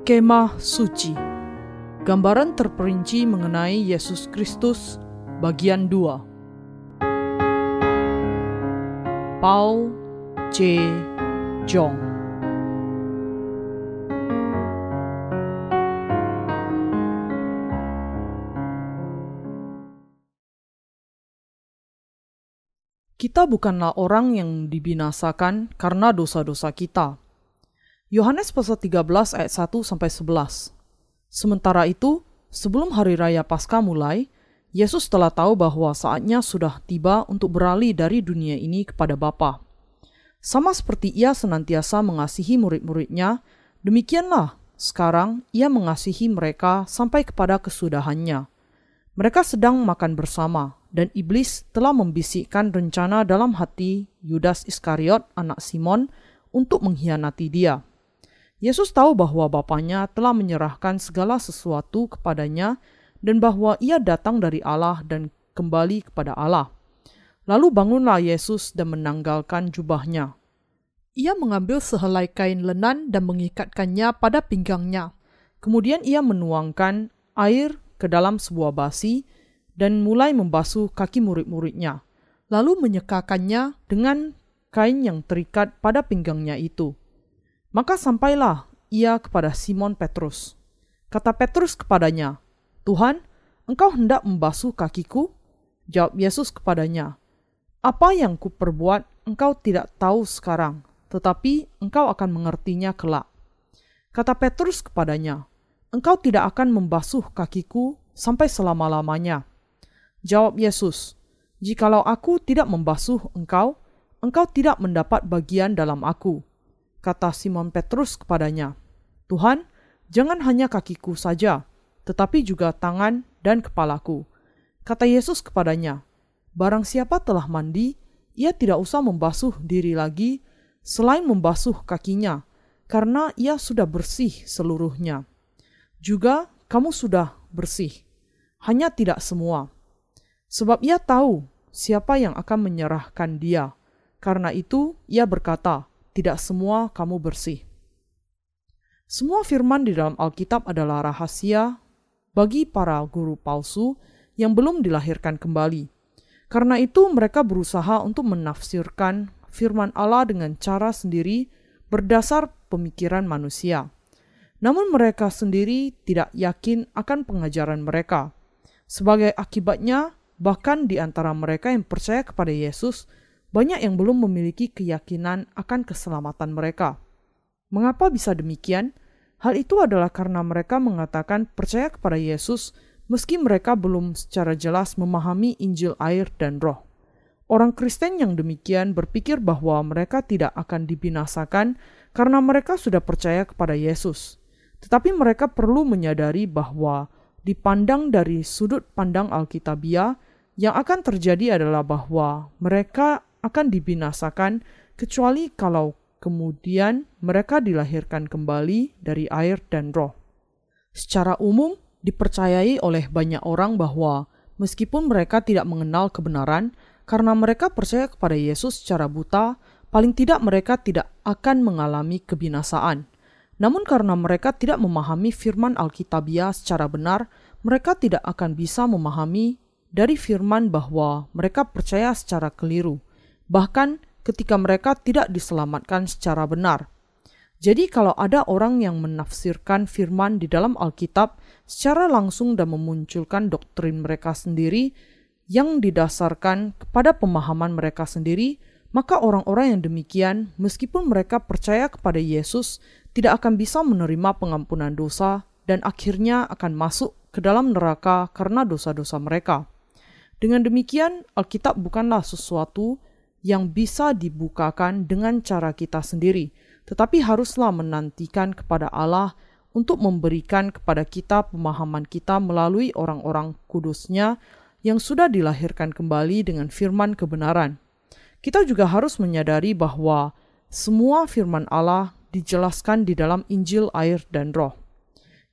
Kemah Suci. Gambaran terperinci mengenai Yesus Kristus bagian 2. Paul J. Jong. Kita bukanlah orang yang dibinasakan karena dosa-dosa kita. Yohanes pasal 13 ayat 1-11. Sementara itu, sebelum hari raya Paskah mulai, Yesus telah tahu bahwa saatnya sudah tiba untuk beralih dari dunia ini kepada Bapa. Sama seperti Ia senantiasa mengasihi murid-muridnya, demikianlah sekarang Ia mengasihi mereka sampai kepada kesudahannya. Mereka sedang makan bersama, dan iblis telah membisikkan rencana dalam hati Yudas Iskariot, anak Simon, untuk mengkhianati Dia. Yesus tahu bahwa Bapanya telah menyerahkan segala sesuatu kepadanya dan bahwa Ia datang dari Allah dan kembali kepada Allah. Lalu bangunlah Yesus dan menanggalkan jubahnya. Ia mengambil sehelai kain lenan dan mengikatkannya pada pinggangnya. Kemudian Ia menuangkan air ke dalam sebuah basi dan mulai membasuh kaki murid-muridnya. Lalu menyekakannya dengan kain yang terikat pada pinggangnya itu. Maka sampailah Ia kepada Simon Petrus. Kata Petrus kepadanya, "Tuhan, Engkau hendak membasuh kakiku?" Jawab Yesus kepadanya, "Apa yang kuperbuat engkau tidak tahu sekarang, tetapi engkau akan mengertinya kelak." Kata Petrus kepadanya, "Engkau tidak akan membasuh kakiku sampai selama-lamanya." Jawab Yesus, "Jikalau aku tidak membasuh engkau, engkau tidak mendapat bagian dalam aku." Kata Simon Petrus kepadanya, "Tuhan, jangan hanya kakiku saja, tetapi juga tangan dan kepalaku." Kata Yesus kepadanya, "Barang siapa telah mandi, ia tidak usah membasuh diri lagi selain membasuh kakinya, karena ia sudah bersih seluruhnya. Juga kamu sudah bersih, hanya tidak semua." Sebab Ia tahu siapa yang akan menyerahkan Dia. Karena itu Ia berkata, "Tidak semua kamu bersih." Semua firman di dalam Alkitab adalah rahasia bagi para guru palsu yang belum dilahirkan kembali. Karena itu mereka berusaha untuk menafsirkan firman Allah dengan cara sendiri berdasar pemikiran manusia. Namun mereka sendiri tidak yakin akan pengajaran mereka. Sebagai akibatnya, bahkan di antara mereka yang percaya kepada Yesus, banyak yang belum memiliki keyakinan akan keselamatan mereka. Mengapa bisa demikian? Hal itu adalah karena mereka mengatakan percaya kepada Yesus meski mereka belum secara jelas memahami Injil air dan Roh. Orang Kristen yang demikian berpikir bahwa mereka tidak akan dibinasakan karena mereka sudah percaya kepada Yesus. Tetapi mereka perlu menyadari bahwa dipandang dari sudut pandang Alkitabiah, yang akan terjadi adalah bahwa mereka akan dibinasakan kecuali kalau kemudian mereka dilahirkan kembali dari air dan Roh. Secara umum dipercayai oleh banyak orang bahwa meskipun mereka tidak mengenal kebenaran, karena mereka percaya kepada Yesus secara buta, paling tidak mereka tidak akan mengalami kebinasaan. Namun karena mereka tidak memahami firman Alkitabiah secara benar, mereka tidak akan bisa memahami dari firman bahwa mereka percaya secara keliru, bahkan ketika mereka tidak diselamatkan secara benar. Jadi kalau ada orang yang menafsirkan firman di dalam Alkitab secara langsung dan memunculkan doktrin mereka sendiri yang didasarkan kepada pemahaman mereka sendiri, maka orang-orang yang demikian, meskipun mereka percaya kepada Yesus, tidak akan bisa menerima pengampunan dosa dan akhirnya akan masuk ke dalam neraka karena dosa-dosa mereka. Dengan demikian, Alkitab bukanlah sesuatu yang bisa dibukakan dengan cara kita sendiri, tetapi haruslah menantikan kepada Allah untuk memberikan kepada kita pemahaman kita melalui orang-orang kudus-Nya yang sudah dilahirkan kembali dengan firman kebenaran. Kita juga harus menyadari bahwa semua firman Allah dijelaskan di dalam Injil air dan Roh.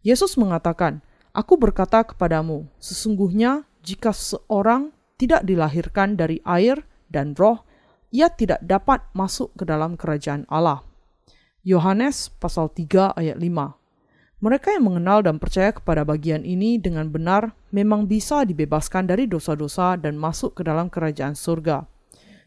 Yesus mengatakan, "Aku berkata kepadamu, sesungguhnya jika seorang tidak dilahirkan dari air dan Roh, ia tidak dapat masuk ke dalam kerajaan Allah." Yohanes pasal 3 ayat 5. Mereka yang mengenal dan percaya kepada bagian ini dengan benar memang bisa dibebaskan dari dosa-dosa dan masuk ke dalam kerajaan surga.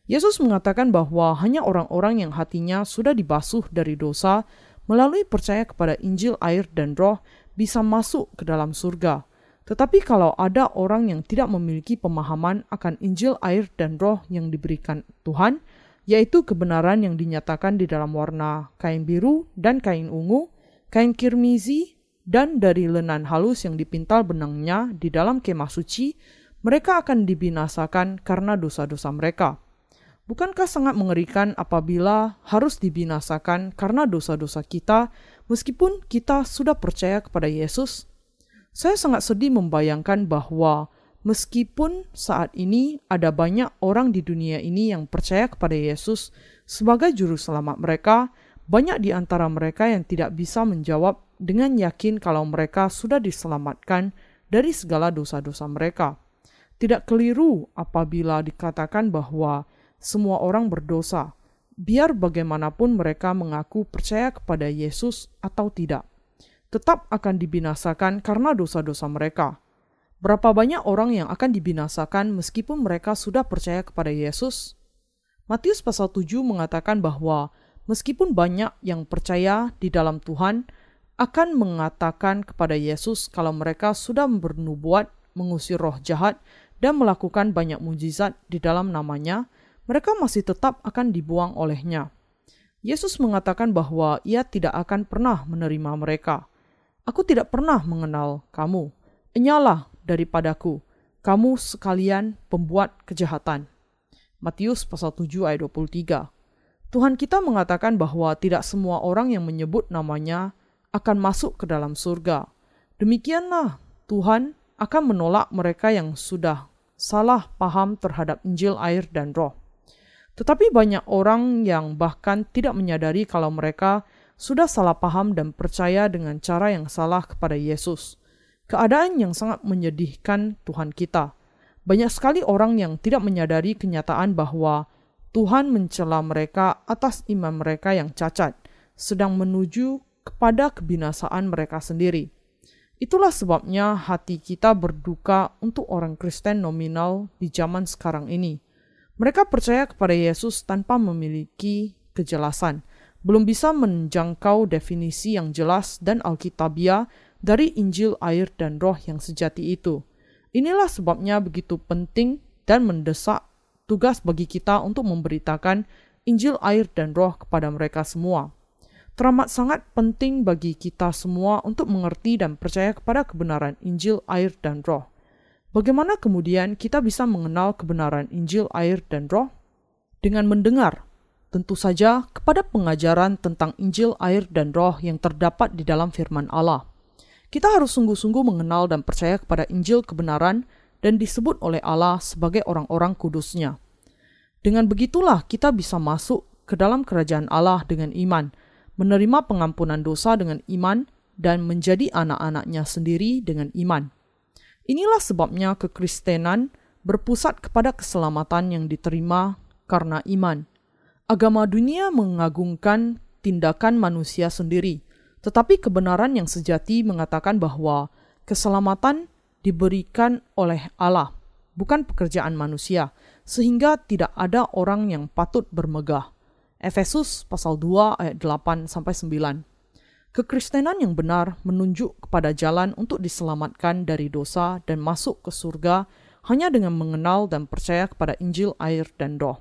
Yesus mengatakan bahwa hanya orang-orang yang hatinya sudah dibasuh dari dosa melalui percaya kepada Injil, air, dan Roh bisa masuk ke dalam surga. Tetapi kalau ada orang yang tidak memiliki pemahaman akan Injil, air, dan Roh yang diberikan Tuhan, yaitu kebenaran yang dinyatakan di dalam warna kain biru dan kain ungu, kain kirmizi, dan dari lenan halus yang dipintal benangnya di dalam kemah suci, mereka akan dibinasakan karena dosa-dosa mereka. Bukankah sangat mengerikan apabila harus dibinasakan karena dosa-dosa kita, meskipun kita sudah percaya kepada Yesus? Saya sangat sedih membayangkan bahwa meskipun saat ini ada banyak orang di dunia ini yang percaya kepada Yesus sebagai juru selamat mereka, banyak di antara mereka yang tidak bisa menjawab dengan yakin kalau mereka sudah diselamatkan dari segala dosa-dosa mereka. Tidak keliru apabila dikatakan bahwa semua orang berdosa, biar bagaimanapun mereka mengaku percaya kepada Yesus atau tidak. Tetap akan dibinasakan karena dosa-dosa mereka. Berapa banyak orang yang akan dibinasakan meskipun mereka sudah percaya kepada Yesus? Matius pasal 7 mengatakan bahwa meskipun banyak yang percaya di dalam Tuhan akan mengatakan kepada Yesus kalau mereka sudah bernubuat, mengusir roh jahat, dan melakukan banyak mujizat di dalam namanya, mereka masih tetap akan dibuang olehnya. Yesus mengatakan bahwa ia tidak akan pernah menerima mereka. Aku tidak pernah mengenal kamu. Enyalah daripadaku, kamu sekalian pembuat kejahatan. Matius pasal 7 ayat 23. Tuhan kita mengatakan bahwa tidak semua orang yang menyebut namanya akan masuk ke dalam surga. Demikianlah Tuhan akan menolak mereka yang sudah salah paham terhadap Injil, air, dan Roh. Tetapi banyak orang yang bahkan tidak menyadari kalau mereka sudah salah paham dan percaya dengan cara yang salah kepada Yesus. Keadaan yang sangat menyedihkan Tuhan kita. Banyak sekali orang yang tidak menyadari kenyataan bahwa Tuhan mencela mereka atas iman mereka yang cacat, sedang menuju kepada kebinasaan mereka sendiri. Itulah sebabnya hati kita berduka untuk orang Kristen nominal di zaman sekarang ini. Mereka percaya kepada Yesus tanpa memiliki kejelasan, belum bisa menjangkau definisi yang jelas dan alkitabiah dari Injil, air, dan Roh yang sejati itu. Inilah sebabnya begitu penting dan mendesak tugas bagi kita untuk memberitakan Injil, air, dan Roh kepada mereka semua. Teramat sangat penting bagi kita semua untuk mengerti dan percaya kepada kebenaran Injil, air, dan Roh. Bagaimana kemudian kita bisa mengenal kebenaran Injil, air, dan Roh? Dengan mendengar, tentu saja, kepada pengajaran tentang Injil, air, dan Roh yang terdapat di dalam firman Allah. Kita harus sungguh-sungguh mengenal dan percaya kepada Injil kebenaran dan disebut oleh Allah sebagai orang-orang kudusnya. Dengan begitulah kita bisa masuk ke dalam kerajaan Allah dengan iman, menerima pengampunan dosa dengan iman, dan menjadi anak-anaknya sendiri dengan iman. Inilah sebabnya kekristenan berpusat kepada keselamatan yang diterima karena iman. Agama dunia mengagungkan tindakan manusia sendiri, tetapi kebenaran yang sejati mengatakan bahwa keselamatan diberikan oleh Allah, bukan pekerjaan manusia, sehingga tidak ada orang yang patut bermegah. Efesus pasal 2 ayat 8-9. Kekristenan yang benar menunjuk kepada jalan untuk diselamatkan dari dosa dan masuk ke surga hanya dengan mengenal dan percaya kepada Injil, air, dan Roh.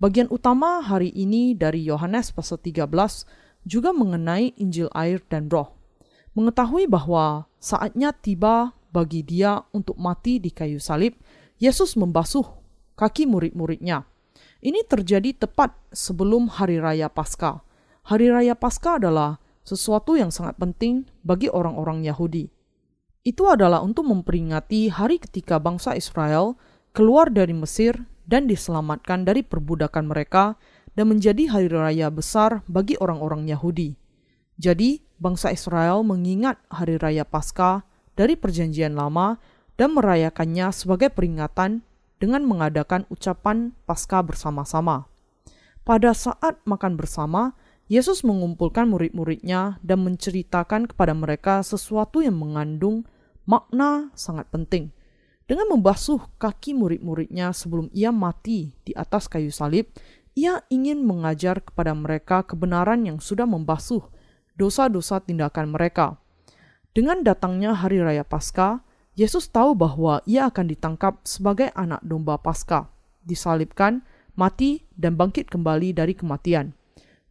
Bagian utama hari ini dari Yohanes pasal 13 juga mengenai Injil, air, dan Roh. Mengetahui bahwa saatnya tiba bagi dia untuk mati di kayu salib, Yesus membasuh kaki murid-muridnya. Ini terjadi tepat sebelum Hari Raya Paskah. Hari Raya Paskah adalah sesuatu yang sangat penting bagi orang-orang Yahudi. Itu adalah untuk memperingati hari ketika bangsa Israel keluar dari Mesir dan diselamatkan dari perbudakan mereka dan menjadi hari raya besar bagi orang-orang Yahudi. Jadi, bangsa Israel mengingat Hari Raya Paskah dari Perjanjian Lama dan merayakannya sebagai peringatan dengan mengadakan ucapan Paskah bersama-sama. Pada saat makan bersama, Yesus mengumpulkan murid-muridnya dan menceritakan kepada mereka sesuatu yang mengandung makna sangat penting. Dengan membasuh kaki murid-muridnya sebelum ia mati di atas kayu salib, ia ingin mengajar kepada mereka kebenaran yang sudah membasuh dosa-dosa tindakan mereka. Dengan datangnya hari raya Paskah, Yesus tahu bahwa ia akan ditangkap sebagai anak domba Paskah, disalibkan, mati, dan bangkit kembali dari kematian.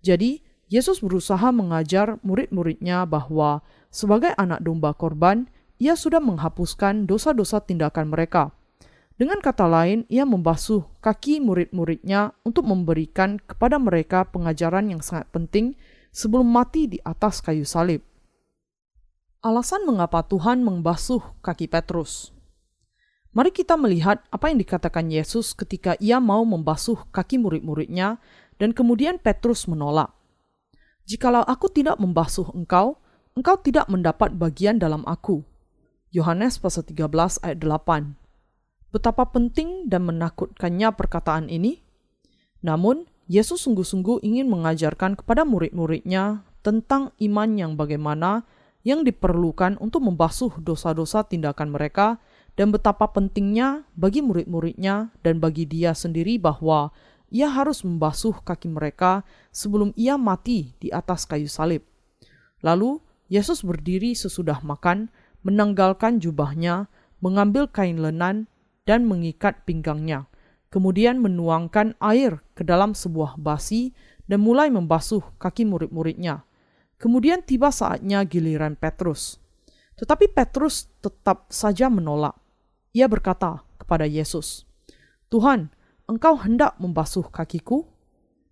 Jadi, Yesus berusaha mengajar murid-muridnya bahwa sebagai anak domba korban, ia sudah menghapuskan dosa-dosa tindakan mereka. Dengan kata lain, ia membasuh kaki murid-muridnya untuk memberikan kepada mereka pengajaran yang sangat penting sebelum mati di atas kayu salib. Alasan mengapa Tuhan membasuh kaki Petrus. Mari kita melihat apa yang dikatakan Yesus ketika ia mau membasuh kaki murid-muridnya dan kemudian Petrus menolak. "Jikalau aku tidak membasuh engkau, engkau tidak mendapat bagian dalam aku." Yohanes pasal 13 ayat 8. Betapa penting dan menakutkannya perkataan ini. Namun, Yesus sungguh-sungguh ingin mengajarkan kepada murid-muridnya tentang iman yang bagaimana yang diperlukan untuk membasuh dosa-dosa tindakan mereka dan betapa pentingnya bagi murid-muridnya dan bagi dia sendiri bahwa ia harus membasuh kaki mereka sebelum ia mati di atas kayu salib. Lalu, Yesus berdiri sesudah makan, menanggalkan jubahnya, mengambil kain lenan, dan mengikat pinggangnya. Kemudian menuangkan air ke dalam sebuah basi dan mulai membasuh kaki murid-muridnya. Kemudian tiba saatnya giliran Petrus. Tetapi Petrus tetap saja menolak. Ia berkata kepada Yesus, "Tuhan, engkau hendak membasuh kakiku?"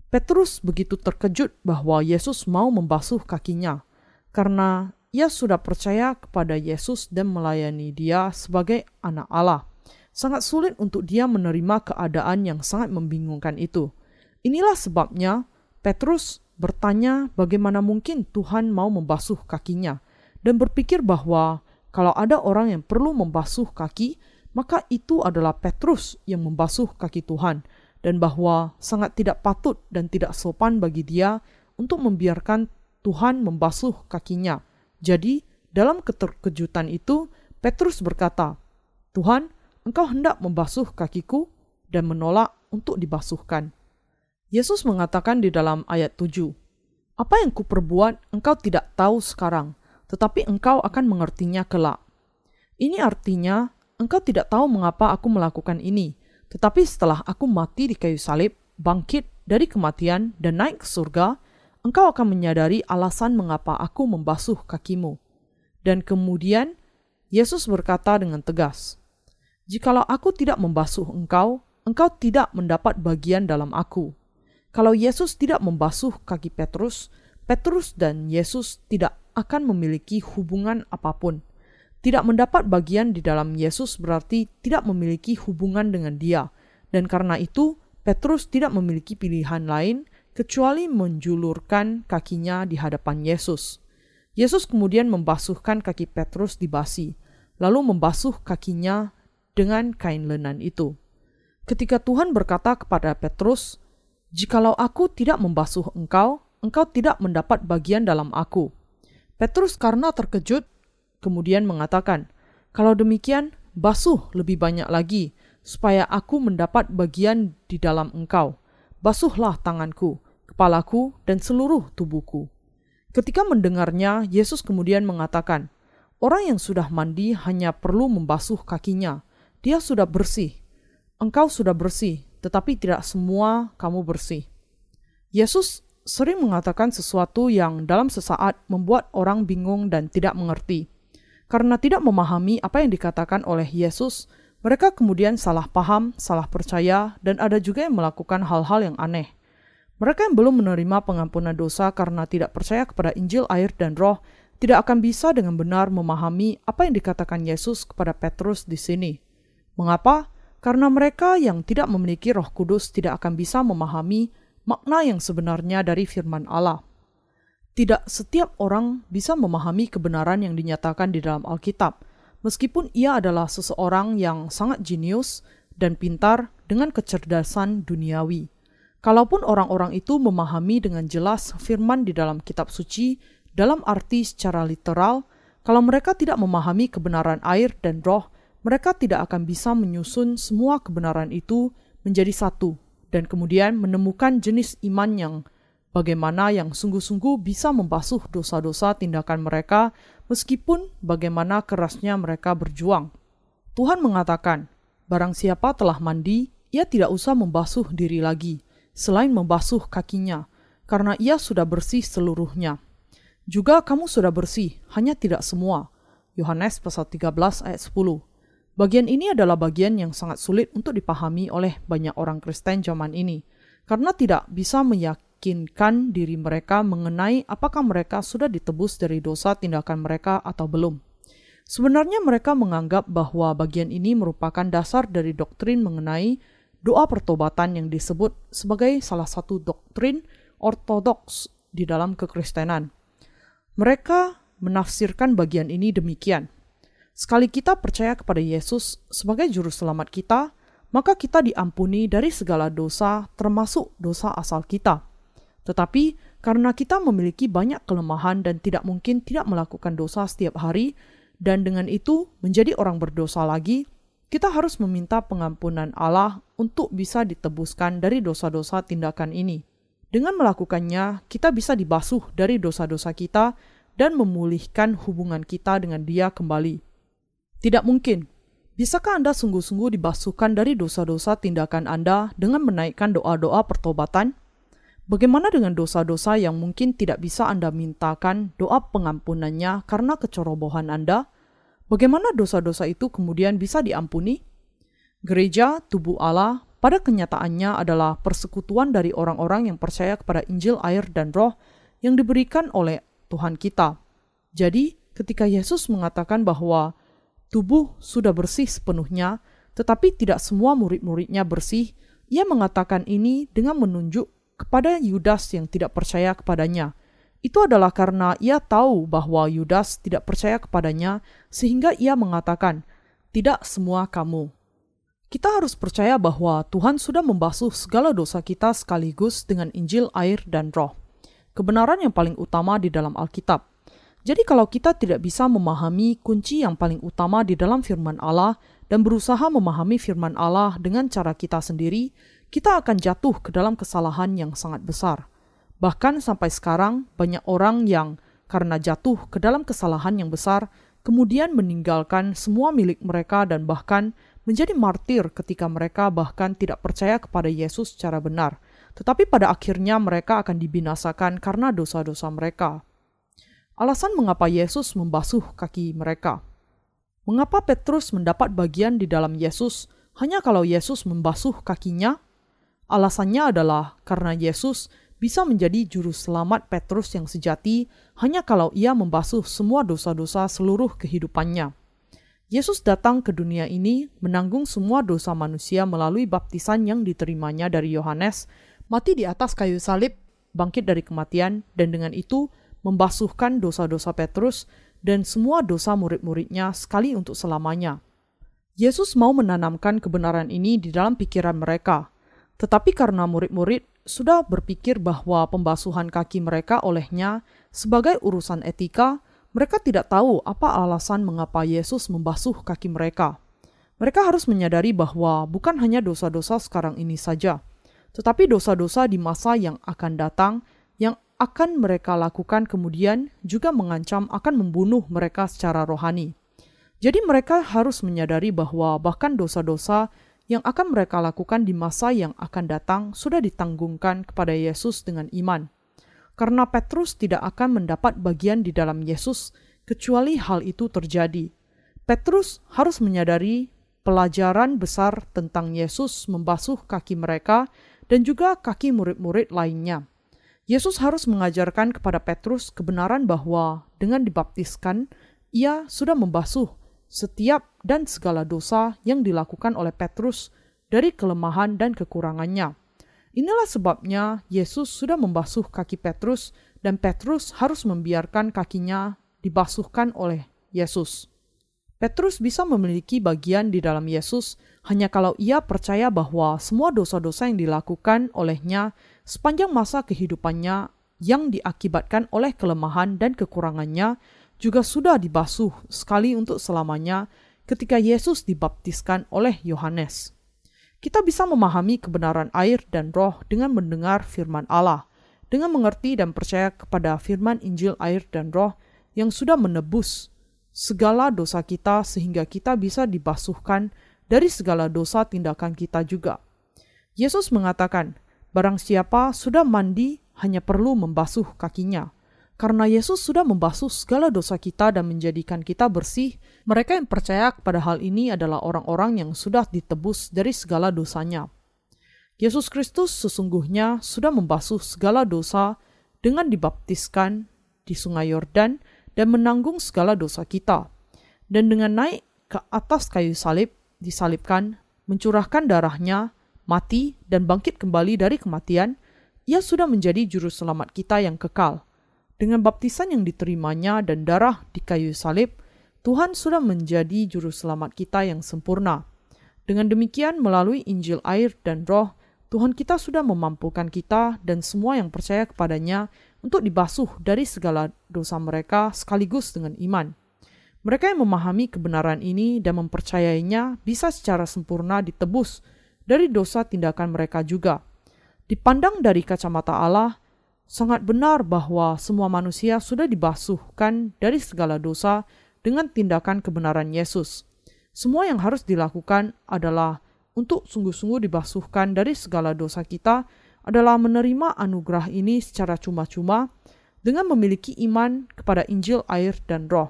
Petrus begitu terkejut bahwa Yesus mau membasuh kakinya, karena ia sudah percaya kepada Yesus dan melayani dia sebagai anak Allah. Sangat sulit untuk dia menerima keadaan yang sangat membingungkan itu. Inilah sebabnya Petrus bertanya bagaimana mungkin Tuhan mau membasuh kakinya dan berpikir bahwa kalau ada orang yang perlu membasuh kaki, maka itu adalah Petrus yang membasuh kaki Tuhan dan bahwa sangat tidak patut dan tidak sopan bagi dia untuk membiarkan Tuhan membasuh kakinya. Jadi, dalam keterkejutan itu, Petrus berkata, "Tuhan, engkau hendak membasuh kakiku?" dan menolak untuk dibasuhkan. Yesus mengatakan di dalam ayat 7, "Apa yang kuperbuat engkau tidak tahu sekarang, tetapi engkau akan mengertinya kelak." Ini artinya, engkau tidak tahu mengapa aku melakukan ini, tetapi setelah aku mati di kayu salib, bangkit dari kematian dan naik ke surga, engkau akan menyadari alasan mengapa aku membasuh kakimu. Dan kemudian, Yesus berkata dengan tegas, "Jikalau aku tidak membasuh engkau, engkau tidak mendapat bagian dalam aku." Kalau Yesus tidak membasuh kaki Petrus, Petrus dan Yesus tidak akan memiliki hubungan apapun. Tidak mendapat bagian di dalam Yesus berarti tidak memiliki hubungan dengan dia. Dan karena itu, Petrus tidak memiliki pilihan lain kecuali menjulurkan kakinya di hadapan Yesus. Yesus kemudian membasuhkan kaki Petrus di basi, lalu membasuh kakinya dengan kain lenan itu. Ketika Tuhan berkata kepada Petrus, "Jikalau aku tidak membasuh engkau, engkau tidak mendapat bagian dalam aku." Petrus karena terkejut, kemudian mengatakan, "Kalau demikian, basuh lebih banyak lagi, supaya aku mendapat bagian di dalam engkau. Basuhlah tanganku, kepalaku, dan seluruh tubuhku." Ketika mendengarnya, Yesus kemudian mengatakan, "Orang yang sudah mandi hanya perlu membasuh kakinya. Dia sudah bersih. Engkau sudah bersih, tetapi tidak semua kamu bersih." Yesus sering mengatakan sesuatu yang dalam sesaat membuat orang bingung dan tidak mengerti. Karena tidak memahami apa yang dikatakan oleh Yesus, mereka kemudian salah paham, salah percaya, dan ada juga yang melakukan hal-hal yang aneh. Mereka yang belum menerima pengampunan dosa karena tidak percaya kepada Injil, air, dan Roh, tidak akan bisa dengan benar memahami apa yang dikatakan Yesus kepada Petrus di sini. Mengapa? Karena mereka yang tidak memiliki Roh Kudus tidak akan bisa memahami makna yang sebenarnya dari firman Allah. Tidak setiap orang bisa memahami kebenaran yang dinyatakan di dalam Alkitab, meskipun ia adalah seseorang yang sangat jenius dan pintar dengan kecerdasan duniawi. Kalaupun orang-orang itu memahami dengan jelas firman di dalam kitab suci, dalam arti secara literal, kalau mereka tidak memahami kebenaran air dan roh, mereka tidak akan bisa menyusun semua kebenaran itu menjadi satu, dan kemudian menemukan jenis iman yang bagaimana yang sungguh-sungguh bisa membasuh dosa-dosa tindakan mereka, meskipun bagaimana kerasnya mereka berjuang. Tuhan mengatakan, barang siapa telah mandi, ia tidak usah membasuh diri lagi, selain membasuh kakinya, karena ia sudah bersih seluruhnya. Juga kamu sudah bersih, hanya tidak semua. Yohanes pasal 13 ayat 10. Bagian ini adalah bagian yang sangat sulit untuk dipahami oleh banyak orang Kristen zaman ini, karena tidak bisa meyakinkan diri mereka mengenai apakah mereka sudah ditebus dari dosa tindakan mereka atau belum. Sebenarnya mereka menganggap bahwa bagian ini merupakan dasar dari doktrin mengenai doa pertobatan yang disebut sebagai salah satu doktrin ortodoks di dalam kekristenan. Mereka menafsirkan bagian ini demikian. Sekali kita percaya kepada Yesus sebagai juru selamat kita, maka kita diampuni dari segala dosa termasuk dosa asal kita. Tetapi karena kita memiliki banyak kelemahan dan tidak mungkin tidak melakukan dosa setiap hari, dan dengan itu menjadi orang berdosa lagi, kita harus meminta pengampunan Allah untuk bisa ditebuskan dari dosa-dosa tindakan ini. Dengan melakukannya, kita bisa dibasuh dari dosa-dosa kita dan memulihkan hubungan kita dengan Dia kembali. Tidak mungkin. Bisakah Anda sungguh-sungguh dibasuhkan dari dosa-dosa tindakan Anda dengan menaikkan doa-doa pertobatan? Bagaimana dengan dosa-dosa yang mungkin tidak bisa Anda mintakan doa pengampunannya karena kecerobohan Anda? Bagaimana dosa-dosa itu kemudian bisa diampuni? Gereja, tubuh Allah, pada kenyataannya adalah persekutuan dari orang-orang yang percaya kepada Injil, air, dan roh yang diberikan oleh Tuhan kita. Jadi, ketika Yesus mengatakan bahwa tubuh sudah bersih sepenuhnya, tetapi tidak semua murid-muridnya bersih, ia mengatakan ini dengan menunjuk kepada Yudas yang tidak percaya kepadanya. Itu adalah karena ia tahu bahwa Yudas tidak percaya kepadanya, sehingga ia mengatakan, "Tidak semua kamu." Kita harus percaya bahwa Tuhan sudah membasuh segala dosa kita sekaligus dengan Injil, air, dan roh. Kebenaran yang paling utama di dalam Alkitab. Jadi kalau kita tidak bisa memahami kunci yang paling utama di dalam firman Allah dan berusaha memahami firman Allah dengan cara kita sendiri, kita akan jatuh ke dalam kesalahan yang sangat besar. Bahkan sampai sekarang, banyak orang yang karena jatuh ke dalam kesalahan yang besar, kemudian meninggalkan semua milik mereka dan bahkan menjadi martir ketika mereka bahkan tidak percaya kepada Yesus secara benar. Tetapi pada akhirnya mereka akan dibinasakan karena dosa-dosa mereka. Alasan mengapa Yesus membasuh kaki mereka. Mengapa Petrus mendapat bagian di dalam Yesus hanya kalau Yesus membasuh kakinya? Alasannya adalah karena Yesus bisa menjadi juru selamat Petrus yang sejati hanya kalau ia membasuh semua dosa-dosa seluruh kehidupannya. Yesus datang ke dunia ini menanggung semua dosa manusia melalui baptisan yang diterimanya dari Yohanes, mati di atas kayu salib, bangkit dari kematian, dan dengan itu membasuhkan dosa-dosa Petrus dan semua dosa murid-muridnya sekali untuk selamanya. Yesus mau menanamkan kebenaran ini di dalam pikiran mereka, tetapi karena murid-murid sudah berpikir bahwa pembasuhan kaki mereka olehnya sebagai urusan etika, mereka tidak tahu apa alasan mengapa Yesus membasuh kaki mereka. Mereka harus menyadari bahwa bukan hanya dosa-dosa sekarang ini saja, tetapi dosa-dosa di masa yang akan datang, yang akan mereka lakukan kemudian juga mengancam akan membunuh mereka secara rohani. Jadi mereka harus menyadari bahwa bahkan dosa-dosa yang akan mereka lakukan di masa yang akan datang sudah ditanggungkan kepada Yesus dengan iman. Karena Petrus tidak akan mendapat bagian di dalam Yesus kecuali hal itu terjadi. Petrus harus menyadari pelajaran besar tentang Yesus membasuh kaki mereka dan juga kaki murid-murid lainnya. Yesus harus mengajarkan kepada Petrus kebenaran bahwa dengan dibaptiskan, ia sudah membasuh setiap dan segala dosa yang dilakukan oleh Petrus dari kelemahan dan kekurangannya. Inilah sebabnya Yesus sudah membasuh kaki Petrus dan Petrus harus membiarkan kakinya dibasuhkan oleh Yesus. Petrus bisa memiliki bagian di dalam Yesus hanya kalau ia percaya bahwa semua dosa-dosa yang dilakukan olehnya sepanjang masa kehidupannya yang diakibatkan oleh kelemahan dan kekurangannya juga sudah dibasuh sekali untuk selamanya ketika Yesus dibaptiskan oleh Yohanes. Kita bisa memahami kebenaran air dan roh dengan mendengar firman Allah, dengan mengerti dan percaya kepada firman Injil air dan roh yang sudah menebus segala dosa kita sehingga kita bisa dibasuhkan dari segala dosa tindakan kita juga. Yesus mengatakan, barang siapa sudah mandi hanya perlu membasuh kakinya. Karena Yesus sudah membasuh segala dosa kita dan menjadikan kita bersih, mereka yang percaya kepada hal ini adalah orang-orang yang sudah ditebus dari segala dosanya. Yesus Kristus sesungguhnya sudah membasuh segala dosa dengan dibaptiskan di Sungai Yordan dan menanggung segala dosa kita, dan dengan naik ke atas kayu salib, disalibkan, mencurahkan darahnya, mati, dan bangkit kembali dari kematian, ia sudah menjadi juru selamat kita yang kekal. Dengan baptisan yang diterimanya dan darah di kayu salib, Tuhan sudah menjadi juru selamat kita yang sempurna. Dengan demikian, melalui Injil air dan roh, Tuhan kita sudah memampukan kita dan semua yang percaya kepadanya untuk dibasuh dari segala dosa mereka sekaligus dengan iman. Mereka yang memahami kebenaran ini dan mempercayainya bisa secara sempurna ditebus dari dosa tindakan mereka juga. Dipandang dari kacamata Allah, sangat benar bahwa semua manusia sudah dibasuhkan dari segala dosa dengan tindakan kebenaran Yesus. Semua yang harus dilakukan adalah untuk sungguh-sungguh dibasuhkan dari segala dosa kita adalah menerima anugerah ini secara cuma-cuma dengan memiliki iman kepada Injil air dan roh.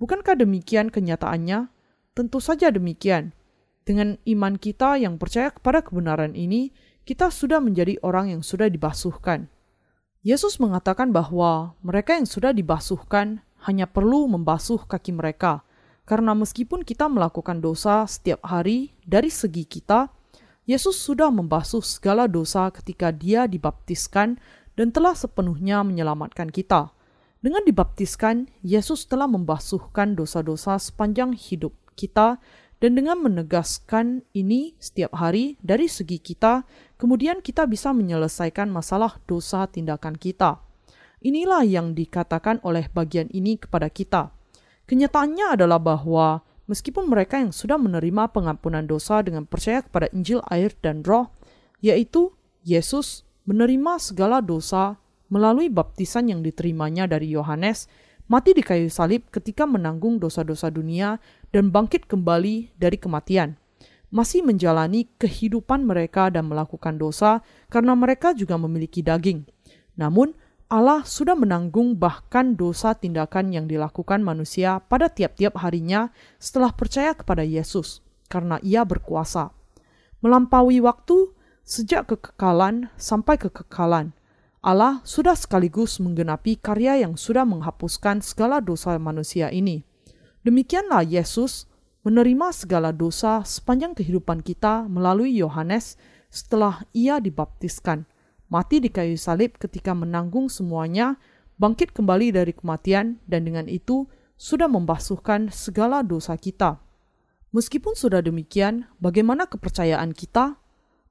Bukankah demikian kenyataannya? Tentu saja demikian. Dengan iman kita yang percaya kepada kebenaran ini, kita sudah menjadi orang yang sudah dibasuhkan. Yesus mengatakan bahwa mereka yang sudah dibasuhkan hanya perlu membasuh kaki mereka, karena meskipun kita melakukan dosa setiap hari dari segi kita, Yesus sudah membasuh segala dosa ketika Dia dibaptiskan dan telah sepenuhnya menyelamatkan kita. Dengan dibaptiskan, Yesus telah membasuhkan dosa-dosa sepanjang hidup kita dan dengan menegaskan ini setiap hari dari segi kita, kemudian kita bisa menyelesaikan masalah dosa tindakan kita. Inilah yang dikatakan oleh bagian ini kepada kita. Kenyataannya adalah bahwa meskipun mereka yang sudah menerima pengampunan dosa dengan percaya kepada Injil air dan roh, yaitu Yesus, menerima segala dosa melalui baptisan yang diterimanya dari Yohanes, mati di kayu salib ketika menanggung dosa-dosa dunia dan bangkit kembali dari kematian. Masih menjalani kehidupan mereka dan melakukan dosa karena mereka juga memiliki daging. Namun, Allah sudah menanggung bahkan dosa tindakan yang dilakukan manusia pada tiap-tiap harinya setelah percaya kepada Yesus, karena Ia berkuasa melampaui waktu sejak kekekalan sampai kekekalan. Allah sudah sekaligus menggenapi karya yang sudah menghapuskan segala dosa manusia ini. Demikianlah Yesus menerima segala dosa sepanjang kehidupan kita melalui Yohanes setelah Ia dibaptiskan, mati di kayu salib ketika menanggung semuanya, bangkit kembali dari kematian, dan dengan itu sudah membasuhkan segala dosa kita. Meskipun sudah demikian, bagaimana kepercayaan kita?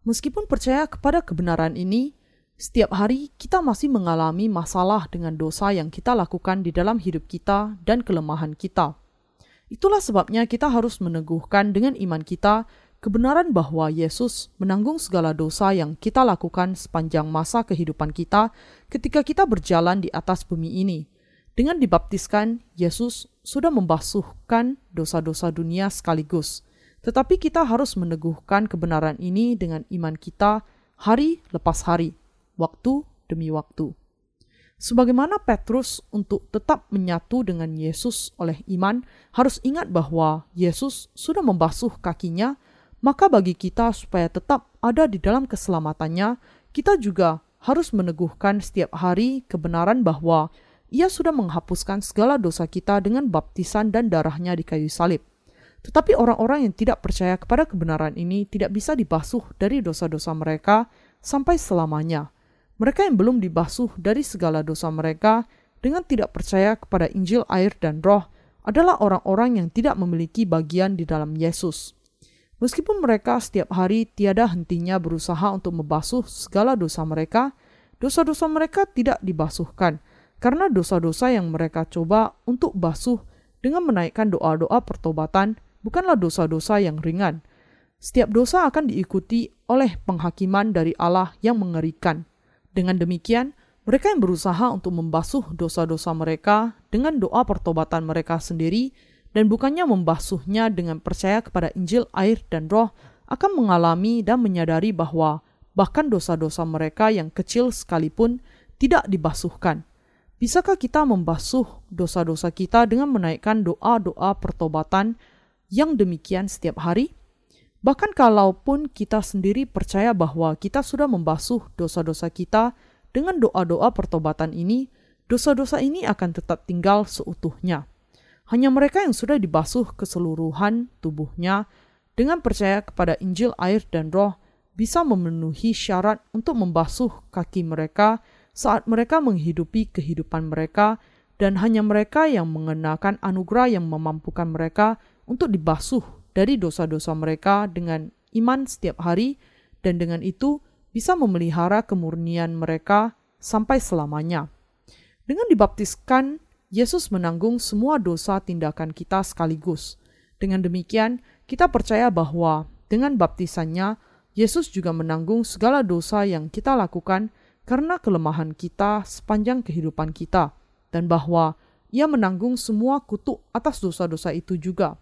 Meskipun percaya kepada kebenaran ini, setiap hari kita masih mengalami masalah dengan dosa yang kita lakukan di dalam hidup kita dan kelemahan kita. Itulah sebabnya kita harus meneguhkan dengan iman kita kebenaran bahwa Yesus menanggung segala dosa yang kita lakukan sepanjang masa kehidupan kita ketika kita berjalan di atas bumi ini. Dengan dibaptiskan, Yesus sudah membasuhkan dosa-dosa dunia sekaligus. Tetapi kita harus meneguhkan kebenaran ini dengan iman kita hari lepas hari, waktu demi waktu. Sebagaimana Petrus untuk tetap menyatu dengan Yesus oleh iman, harus ingat bahwa Yesus sudah membasuh kakinya. Maka bagi kita supaya tetap ada di dalam keselamatannya, kita juga harus meneguhkan setiap hari kebenaran bahwa Ia sudah menghapuskan segala dosa kita dengan baptisan dan darahnya di kayu salib. Tetapi orang-orang yang tidak percaya kepada kebenaran ini tidak bisa dibasuh dari dosa-dosa mereka sampai selamanya. Mereka yang belum dibasuh dari segala dosa mereka dengan tidak percaya kepada Injil air dan roh adalah orang-orang yang tidak memiliki bagian di dalam Yesus. Meskipun mereka setiap hari tiada hentinya berusaha untuk membasuh segala dosa mereka, dosa-dosa mereka tidak dibasuhkan, karena dosa-dosa yang mereka coba untuk basuh dengan menaikkan doa-doa pertobatan bukanlah dosa-dosa yang ringan. Setiap dosa akan diikuti oleh penghakiman dari Allah yang mengerikan. Dengan demikian, mereka yang berusaha untuk membasuh dosa-dosa mereka dengan doa pertobatan mereka sendiri dan bukannya membasuhnya dengan percaya kepada Injil, air, dan Roh akan mengalami dan menyadari bahwa bahkan dosa-dosa mereka yang kecil sekalipun tidak dibasuhkan. Bisakah kita membasuh dosa-dosa kita dengan menaikkan doa-doa pertobatan yang demikian setiap hari? Bahkan kalaupun kita sendiri percaya bahwa kita sudah membasuh dosa-dosa kita dengan doa-doa pertobatan ini, dosa-dosa ini akan tetap tinggal seutuhnya. Hanya mereka yang sudah dibasuh keseluruhan tubuhnya dengan percaya kepada Injil, air, dan Roh bisa memenuhi syarat untuk membasuh kaki mereka saat mereka menghidupi kehidupan mereka, dan hanya mereka yang mengenakan anugerah yang memampukan mereka untuk dibasuh dari dosa-dosa mereka dengan iman setiap hari, dan dengan itu bisa memelihara kemurnian mereka sampai selamanya. Dengan dibaptiskan, Yesus menanggung semua dosa tindakan kita sekaligus. Dengan demikian, kita percaya bahwa dengan baptisannya, Yesus juga menanggung segala dosa yang kita lakukan karena kelemahan kita sepanjang kehidupan kita, dan bahwa Ia menanggung semua kutuk atas dosa-dosa itu juga.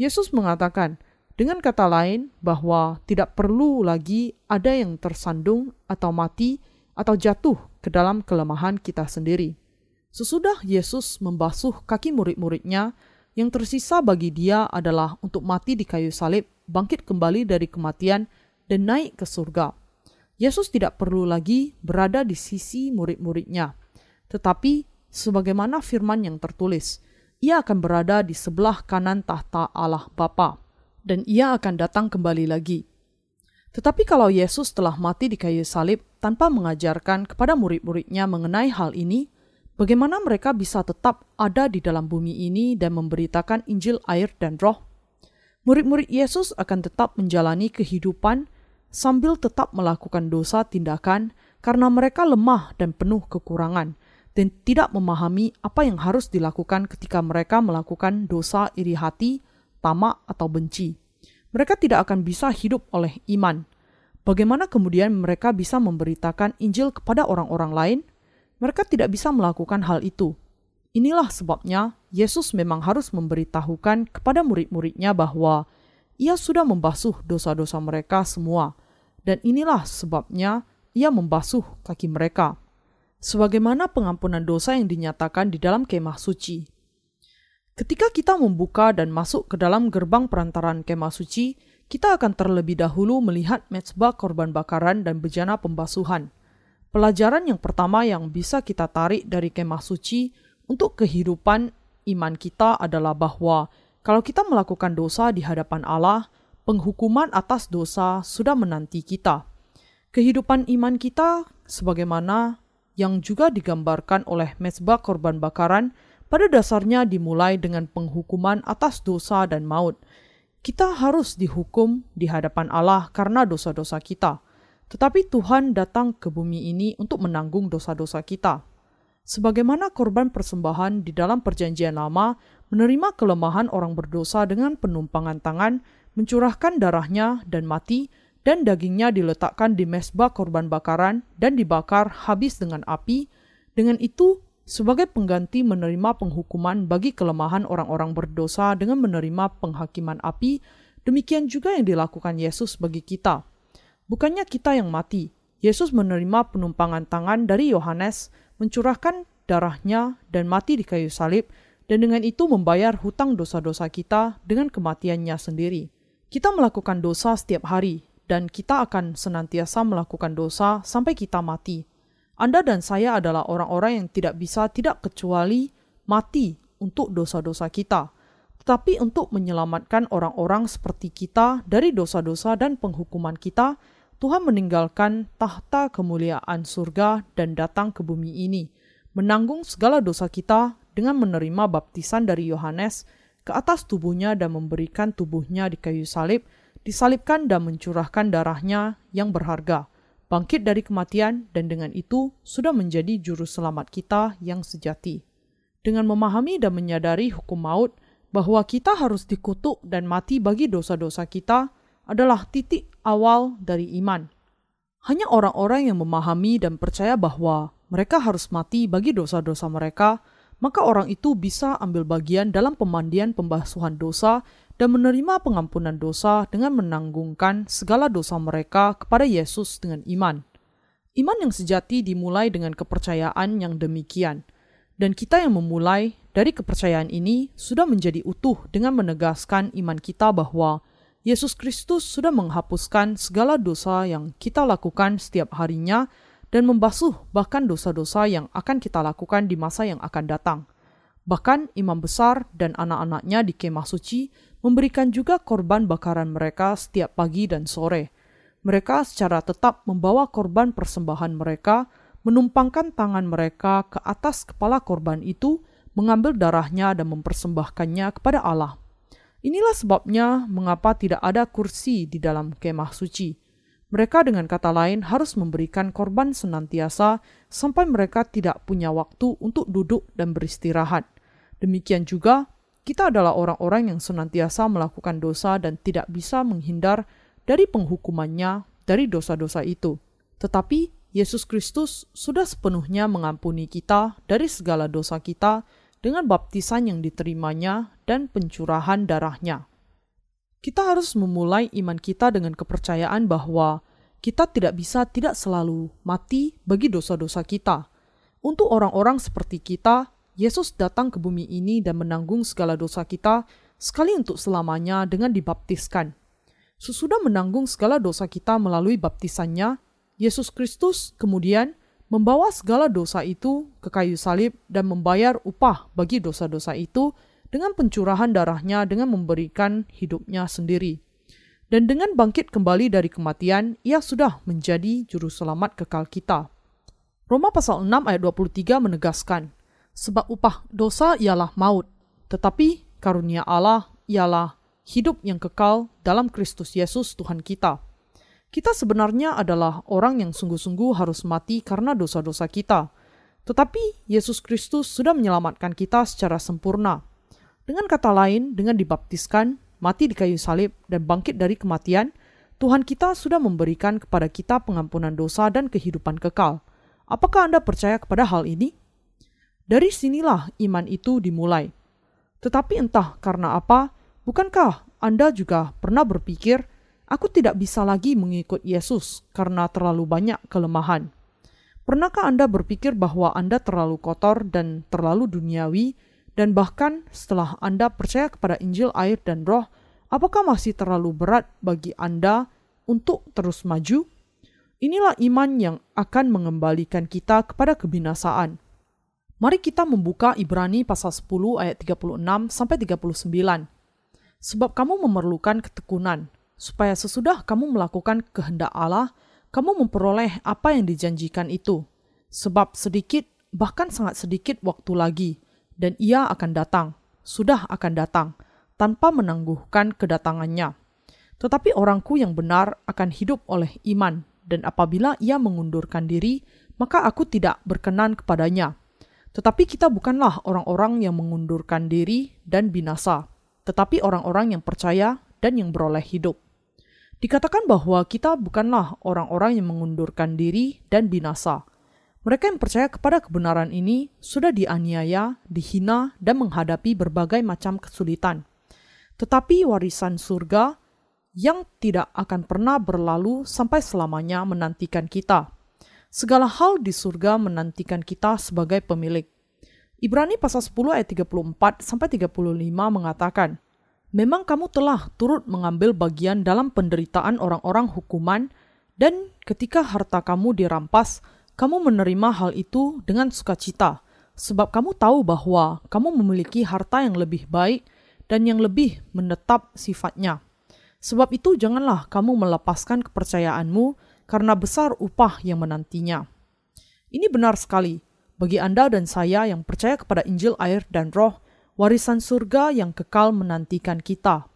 Yesus mengatakan, dengan kata lain, bahwa tidak perlu lagi ada yang tersandung atau mati atau jatuh ke dalam kelemahan kita sendiri. Sesudah Yesus membasuh kaki murid-muridnya, yang tersisa bagi Dia adalah untuk mati di kayu salib, bangkit kembali dari kematian, dan naik ke surga. Yesus tidak perlu lagi berada di sisi murid-muridnya. Tetapi, sebagaimana firman yang tertulis, Ia akan berada di sebelah kanan tahta Allah Bapa, dan Ia akan datang kembali lagi. Tetapi kalau Yesus telah mati di kayu salib tanpa mengajarkan kepada murid-muridnya mengenai hal ini, bagaimana mereka bisa tetap ada di dalam bumi ini dan memberitakan Injil, air, dan Roh? Murid-murid Yesus akan tetap menjalani kehidupan sambil tetap melakukan dosa tindakan karena mereka lemah dan penuh kekurangan, dan tidak memahami apa yang harus dilakukan ketika mereka melakukan dosa iri hati, tamak, atau benci. Mereka tidak akan bisa hidup oleh iman. Bagaimana kemudian mereka bisa memberitakan Injil kepada orang-orang lain? Mereka tidak bisa melakukan hal itu. Inilah sebabnya Yesus memang harus memberitahukan kepada murid-muridnya bahwa Ia sudah membasuh dosa-dosa mereka semua, dan inilah sebabnya Ia membasuh kaki mereka. Sebagaimana pengampunan dosa yang dinyatakan di dalam kemah suci. Ketika kita membuka dan masuk ke dalam gerbang perantaran kemah suci, kita akan terlebih dahulu melihat mezbah korban bakaran dan bejana pembasuhan. Pelajaran yang pertama yang bisa kita tarik dari kemah suci untuk kehidupan iman kita adalah bahwa kalau kita melakukan dosa di hadapan Allah, penghukuman atas dosa sudah menanti kita. Kehidupan iman kita, sebagaimana yang juga digambarkan oleh mezbah korban bakaran, pada dasarnya dimulai dengan penghukuman atas dosa dan maut. Kita harus dihukum di hadapan Allah karena dosa-dosa kita. Tetapi Tuhan datang ke bumi ini untuk menanggung dosa-dosa kita. Sebagaimana korban persembahan di dalam perjanjian lama menerima kelemahan orang berdosa dengan penumpangan tangan, mencurahkan darahnya dan mati, dan dagingnya diletakkan di mezbah korban bakaran dan dibakar habis dengan api, dengan itu sebagai pengganti menerima penghukuman bagi kelemahan orang-orang berdosa dengan menerima penghakiman api, demikian juga yang dilakukan Yesus bagi kita. Bukannya kita yang mati, Yesus menerima penumpangan tangan dari Yohanes, mencurahkan darahnya dan mati di kayu salib, dan dengan itu membayar hutang dosa-dosa kita dengan kematiannya sendiri. Kita melakukan dosa setiap hari, dan kita akan senantiasa melakukan dosa sampai kita mati. Anda dan saya adalah orang-orang yang tidak bisa tidak kecuali mati untuk dosa-dosa kita. Tetapi untuk menyelamatkan orang-orang seperti kita dari dosa-dosa dan penghukuman kita, Tuhan meninggalkan tahta kemuliaan surga dan datang ke bumi ini, menanggung segala dosa kita dengan menerima baptisan dari Yohanes ke atas tubuhnya dan memberikan tubuhnya di kayu salib, disalibkan dan mencurahkan darahnya yang berharga, bangkit dari kematian, dan dengan itu sudah menjadi juru selamat kita yang sejati. Dengan memahami dan menyadari hukum maut, bahwa kita harus dikutuk dan mati bagi dosa-dosa kita adalah titik awal dari iman. Hanya orang-orang yang memahami dan percaya bahwa mereka harus mati bagi dosa-dosa mereka, maka orang itu bisa ambil bagian dalam pemandian pembasuhan dosa dan menerima pengampunan dosa dengan menanggungkan segala dosa mereka kepada Yesus dengan iman. Iman yang sejati dimulai dengan kepercayaan yang demikian, dan kita yang memulai dari kepercayaan ini sudah menjadi utuh dengan menegaskan iman kita bahwa Yesus Kristus sudah menghapuskan segala dosa yang kita lakukan setiap harinya dan membasuh bahkan dosa-dosa yang akan kita lakukan di masa yang akan datang. Bahkan imam besar dan anak-anaknya di kemah suci memberikan juga korban bakaran mereka setiap pagi dan sore. Mereka secara tetap membawa korban persembahan mereka, menumpangkan tangan mereka ke atas kepala korban itu, mengambil darahnya dan mempersembahkannya kepada Allah. Inilah sebabnya mengapa tidak ada kursi di dalam kemah suci. Mereka dengan kata lain harus memberikan korban senantiasa sampai mereka tidak punya waktu untuk duduk dan beristirahat. Demikian juga, kita adalah orang-orang yang senantiasa melakukan dosa dan tidak bisa menghindar dari penghukumannya dari dosa-dosa itu. Tetapi Yesus Kristus sudah sepenuhnya mengampuni kita dari segala dosa kita dengan baptisan yang diterimanya dan pencurahan darahnya. Kita harus memulai iman kita dengan kepercayaan bahwa kita tidak bisa tidak selalu mati bagi dosa-dosa kita. Untuk orang-orang seperti kita, Yesus datang ke bumi ini dan menanggung segala dosa kita sekali untuk selamanya dengan dibaptiskan. Sesudah menanggung segala dosa kita melalui baptisannya, Yesus Kristus kemudian membawa segala dosa itu ke kayu salib dan membayar upah bagi dosa-dosa itu dengan pencurahan darahnya dengan memberikan hidupnya sendiri. Dan dengan bangkit kembali dari kematian, ia sudah menjadi juru selamat kekal kita. Roma pasal 6 ayat 23 menegaskan, sebab upah dosa ialah maut, tetapi karunia Allah ialah hidup yang kekal dalam Kristus Yesus Tuhan kita. Kita sebenarnya adalah orang yang sungguh-sungguh harus mati karena dosa-dosa kita. Tetapi Yesus Kristus sudah menyelamatkan kita secara sempurna. Dengan kata lain, dengan dibaptiskan, mati di kayu salib, dan bangkit dari kematian, Tuhan kita sudah memberikan kepada kita pengampunan dosa dan kehidupan kekal. Apakah Anda percaya kepada hal ini? Dari sinilah iman itu dimulai. Tetapi entah karena apa, bukankah Anda juga pernah berpikir, aku tidak bisa lagi mengikut Yesus karena terlalu banyak kelemahan. Pernahkah Anda berpikir bahwa Anda terlalu kotor dan terlalu duniawi, dan bahkan setelah Anda percaya kepada Injil, air, dan Roh, apakah masih terlalu berat bagi Anda untuk terus maju? Inilah iman yang akan mengembalikan kita kepada kebinasaan. Mari kita membuka Ibrani pasal 10 ayat 36 sampai 39. Sebab kamu memerlukan ketekunan, supaya sesudah kamu melakukan kehendak Allah, kamu memperoleh apa yang dijanjikan itu. Sebab sedikit, bahkan sangat sedikit waktu lagi, dan ia akan datang, sudah akan datang, tanpa menangguhkan kedatangannya. Tetapi orangku yang benar akan hidup oleh iman, dan apabila ia mengundurkan diri, maka aku tidak berkenan kepadanya. Tetapi kita bukanlah orang-orang yang mengundurkan diri dan binasa, tetapi orang-orang yang percaya dan yang beroleh hidup. Dikatakan bahwa kita bukanlah orang-orang yang mengundurkan diri dan binasa. Mereka yang percaya kepada kebenaran ini sudah dianiaya, dihina, dan menghadapi berbagai macam kesulitan. Tetapi warisan surga yang tidak akan pernah berlalu sampai selamanya menantikan kita. Segala hal di surga menantikan kita sebagai pemilik. Ibrani pasal 10 ayat 34 sampai 35 mengatakan, memang kamu telah turut mengambil bagian dalam penderitaan orang-orang hukuman, dan ketika harta kamu dirampas, kamu menerima hal itu dengan sukacita, sebab kamu tahu bahwa kamu memiliki harta yang lebih baik dan yang lebih menetap sifatnya. Sebab itu janganlah kamu melepaskan kepercayaanmu, karena besar upah yang menantinya. Ini benar sekali, Bagi Anda dan saya yang percaya kepada Injil air dan roh, warisan surga yang kekal menantikan kita.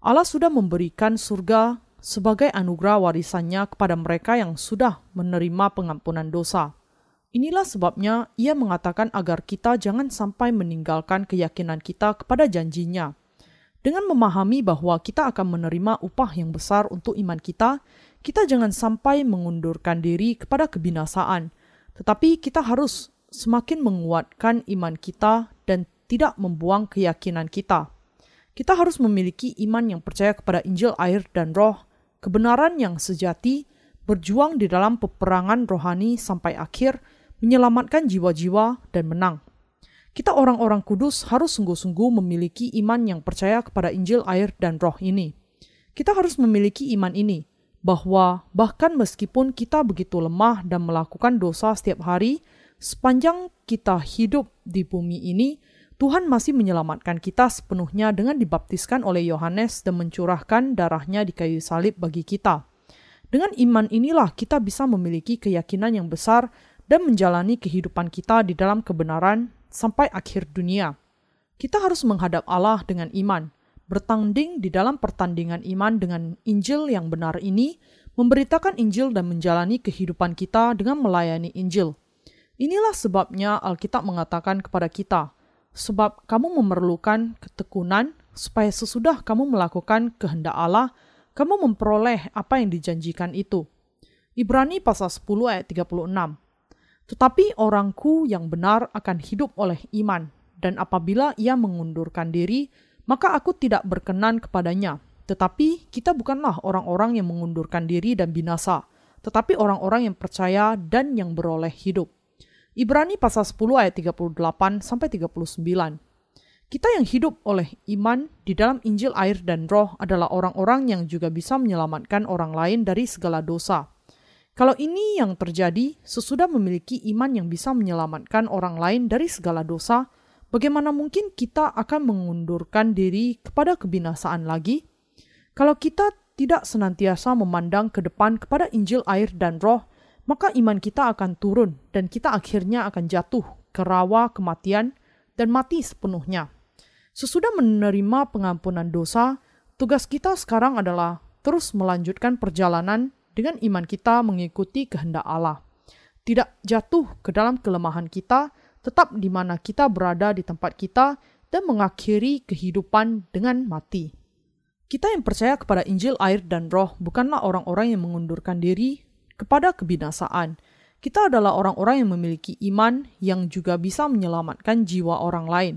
Allah sudah memberikan surga sebagai anugerah warisannya kepada mereka yang sudah menerima pengampunan dosa. Inilah sebabnya ia mengatakan agar kita jangan sampai meninggalkan keyakinan kita kepada janjinya. Dengan memahami bahwa kita akan menerima upah yang besar untuk iman kita, kita jangan sampai mengundurkan diri kepada kebinasaan. Tetapi kita harus semakin menguatkan iman kita dan tidak membuang keyakinan kita. Kita harus memiliki iman yang percaya kepada Injil air dan roh, kebenaran yang sejati, berjuang di dalam peperangan rohani sampai akhir, menyelamatkan jiwa-jiwa dan menang. Kita orang-orang kudus harus sungguh-sungguh memiliki iman yang percaya kepada Injil air dan roh ini. Kita harus memiliki iman ini, bahwa bahkan meskipun kita begitu lemah dan melakukan dosa setiap hari, sepanjang kita hidup di bumi ini, Tuhan masih menyelamatkan kita sepenuhnya dengan dibaptiskan oleh Yohanes dan mencurahkan darahnya di kayu salib bagi kita. Dengan iman inilah kita bisa memiliki keyakinan yang besar dan menjalani kehidupan kita di dalam kebenaran sampai akhir dunia. Kita harus menghadap Allah dengan iman, bertanding di dalam pertandingan iman dengan Injil yang benar ini, memberitakan Injil dan menjalani kehidupan kita dengan melayani Injil. Inilah sebabnya Alkitab mengatakan kepada kita, sebab kamu memerlukan ketekunan supaya sesudah kamu melakukan kehendak Allah, kamu memperoleh apa yang dijanjikan itu. Ibrani pasal 10 ayat 36. Tetapi orangku yang benar akan hidup oleh iman, dan apabila ia mengundurkan diri, maka aku tidak berkenan kepadanya. Tetapi kita bukanlah orang-orang yang mengundurkan diri dan binasa, tetapi orang-orang yang percaya dan yang beroleh hidup. Ibrani pasal 10 ayat 38 sampai 39. Kita yang hidup oleh iman di dalam Injil air dan roh adalah orang-orang yang juga bisa menyelamatkan orang lain dari segala dosa. Kalau ini yang terjadi, sesudah memiliki iman yang bisa menyelamatkan orang lain dari segala dosa, bagaimana mungkin kita akan mengundurkan diri kepada kebinasaan lagi? Kalau kita tidak senantiasa memandang ke depan kepada Injil air dan roh, maka iman kita akan turun dan kita akhirnya akan jatuh ke rawa kematian dan mati sepenuhnya. Sesudah menerima pengampunan dosa, tugas kita sekarang adalah terus melanjutkan perjalanan dengan iman kita mengikuti kehendak Allah. Tidak jatuh ke dalam kelemahan kita, tetap di mana kita berada di tempat kita dan mengakhiri kehidupan dengan mati. Kita yang percaya kepada Injil air dan roh bukanlah orang-orang yang mengundurkan diri kepada kebinasaan. Kita adalah orang-orang yang memiliki iman yang juga bisa menyelamatkan jiwa orang lain.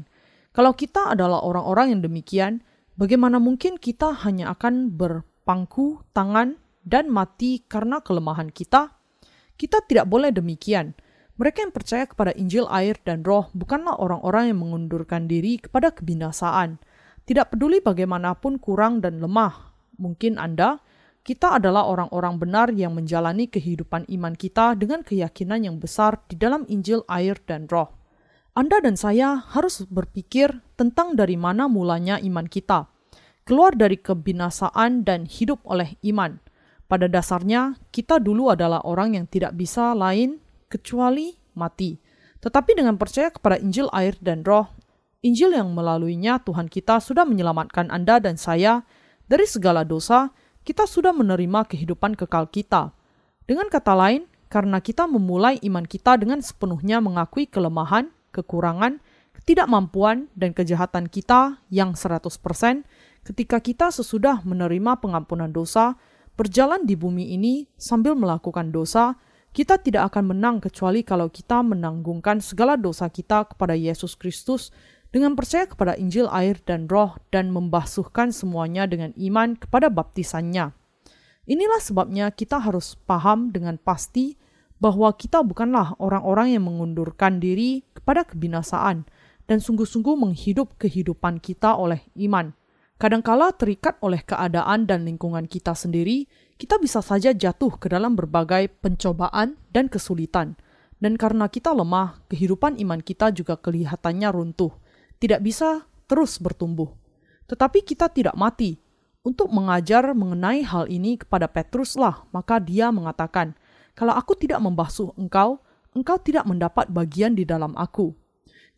Kalau kita adalah orang-orang yang demikian, bagaimana mungkin kita hanya akan berpangku tangan dan mati karena kelemahan kita? Kita tidak boleh demikian. Mereka yang percaya kepada Injil air dan roh bukanlah orang-orang yang mengundurkan diri kepada kebinasaan. Tidak peduli bagaimanapun kurang dan lemah mungkin Anda, kita adalah orang-orang benar yang menjalani kehidupan iman kita dengan keyakinan yang besar di dalam Injil air dan roh. Anda dan saya harus berpikir tentang dari mana mulanya iman kita, keluar dari kebinasaan dan hidup oleh iman. Pada dasarnya, kita dulu adalah orang yang tidak bisa lain kecuali mati. Tetapi dengan percaya kepada Injil air dan roh, Injil yang melaluinya Tuhan kita sudah menyelamatkan Anda dan saya dari segala dosa. Kita sudah menerima kehidupan kekal kita. Dengan kata lain, karena kita memulai iman kita dengan sepenuhnya mengakui kelemahan, kekurangan, ketidakmampuan, dan kejahatan kita yang 100%, ketika kita sesudah menerima pengampunan dosa, berjalan di bumi ini sambil melakukan dosa, kita tidak akan menang kecuali kalau kita menanggungkan segala dosa kita kepada Yesus Kristus, dengan percaya kepada Injil air dan roh dan membasuhkan semuanya dengan iman kepada baptisannya. Inilah sebabnya kita harus paham dengan pasti bahwa kita bukanlah orang-orang yang mengundurkan diri kepada kebinasaan dan sungguh-sungguh menghidup kehidupan kita oleh iman. Kadangkala terikat oleh keadaan dan lingkungan kita sendiri, kita bisa saja jatuh ke dalam berbagai pencobaan dan kesulitan. Dan karena kita lemah, kehidupan iman kita juga kelihatannya runtuh. Tidak bisa terus bertumbuh. Tetapi kita tidak mati. Untuk mengajar mengenai hal ini kepada Petrus lah, maka dia mengatakan, kalau aku tidak membasuh engkau, engkau tidak mendapat bagian di dalam aku."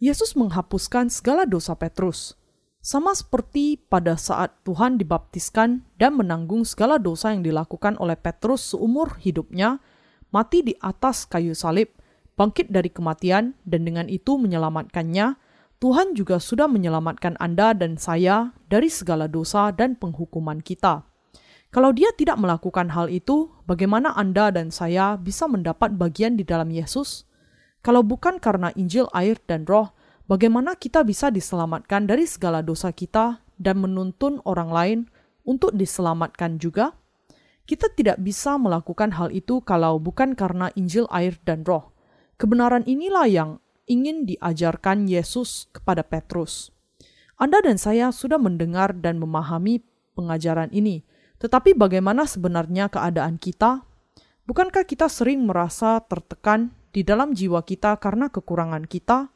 Yesus menghapuskan segala dosa Petrus. Sama seperti pada saat Tuhan dibaptiskan dan menanggung segala dosa yang dilakukan oleh Petrus seumur hidupnya, mati di atas kayu salib, bangkit dari kematian, dan dengan itu menyelamatkannya, Tuhan juga sudah menyelamatkan Anda dan saya dari segala dosa dan penghukuman kita. Kalau Dia tidak melakukan hal itu, bagaimana Anda dan saya bisa mendapat bagian di dalam Yesus? Kalau bukan karena Injil, air, dan Roh, bagaimana kita bisa diselamatkan dari segala dosa kita dan menuntun orang lain untuk diselamatkan juga? Kita tidak bisa melakukan hal itu kalau bukan karena Injil, air, dan Roh. Kebenaran inilah yang ingin diajarkan Yesus kepada Petrus. Anda dan saya sudah mendengar dan memahami pengajaran ini, tetapi bagaimana sebenarnya keadaan kita? Bukankah kita sering merasa tertekan di dalam jiwa kita karena kekurangan kita?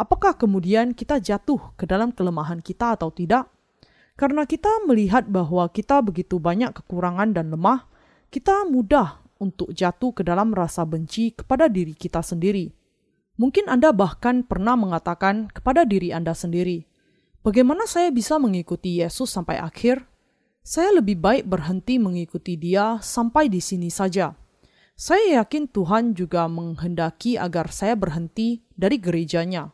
Apakah kemudian kita jatuh ke dalam kelemahan kita atau tidak? Karena kita melihat bahwa kita begitu banyak kekurangan dan lemah, kita mudah untuk jatuh ke dalam rasa benci kepada diri kita sendiri. Mungkin Anda bahkan pernah mengatakan kepada diri Anda sendiri, "Bagaimana saya bisa mengikuti Yesus sampai akhir? Saya lebih baik berhenti mengikuti Dia sampai di sini saja. Saya yakin Tuhan juga menghendaki agar saya berhenti dari gereja-Nya."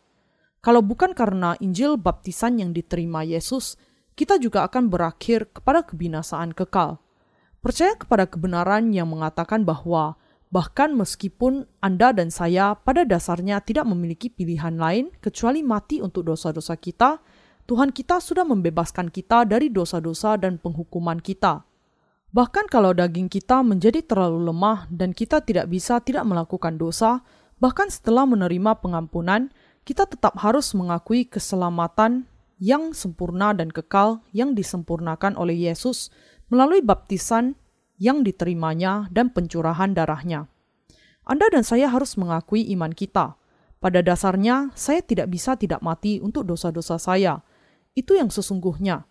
Kalau bukan karena Injil baptisan yang diterima Yesus, kita juga akan berakhir kepada kebinasaan kekal. Percaya kepada kebenaran yang mengatakan bahwa bahkan meskipun Anda dan saya pada dasarnya tidak memiliki pilihan lain kecuali mati untuk dosa-dosa kita, Tuhan kita sudah membebaskan kita dari dosa-dosa dan penghukuman kita. Bahkan kalau daging kita menjadi terlalu lemah dan kita tidak bisa tidak melakukan dosa, bahkan setelah menerima pengampunan, kita tetap harus mengakui keselamatan yang sempurna dan kekal yang disempurnakan oleh Yesus melalui baptisan yang diterimanya dan pencurahan darahnya. Anda dan saya harus mengakui iman kita. Pada dasarnya, saya tidak bisa tidak mati untuk dosa-dosa saya. Itu yang sesungguhnya.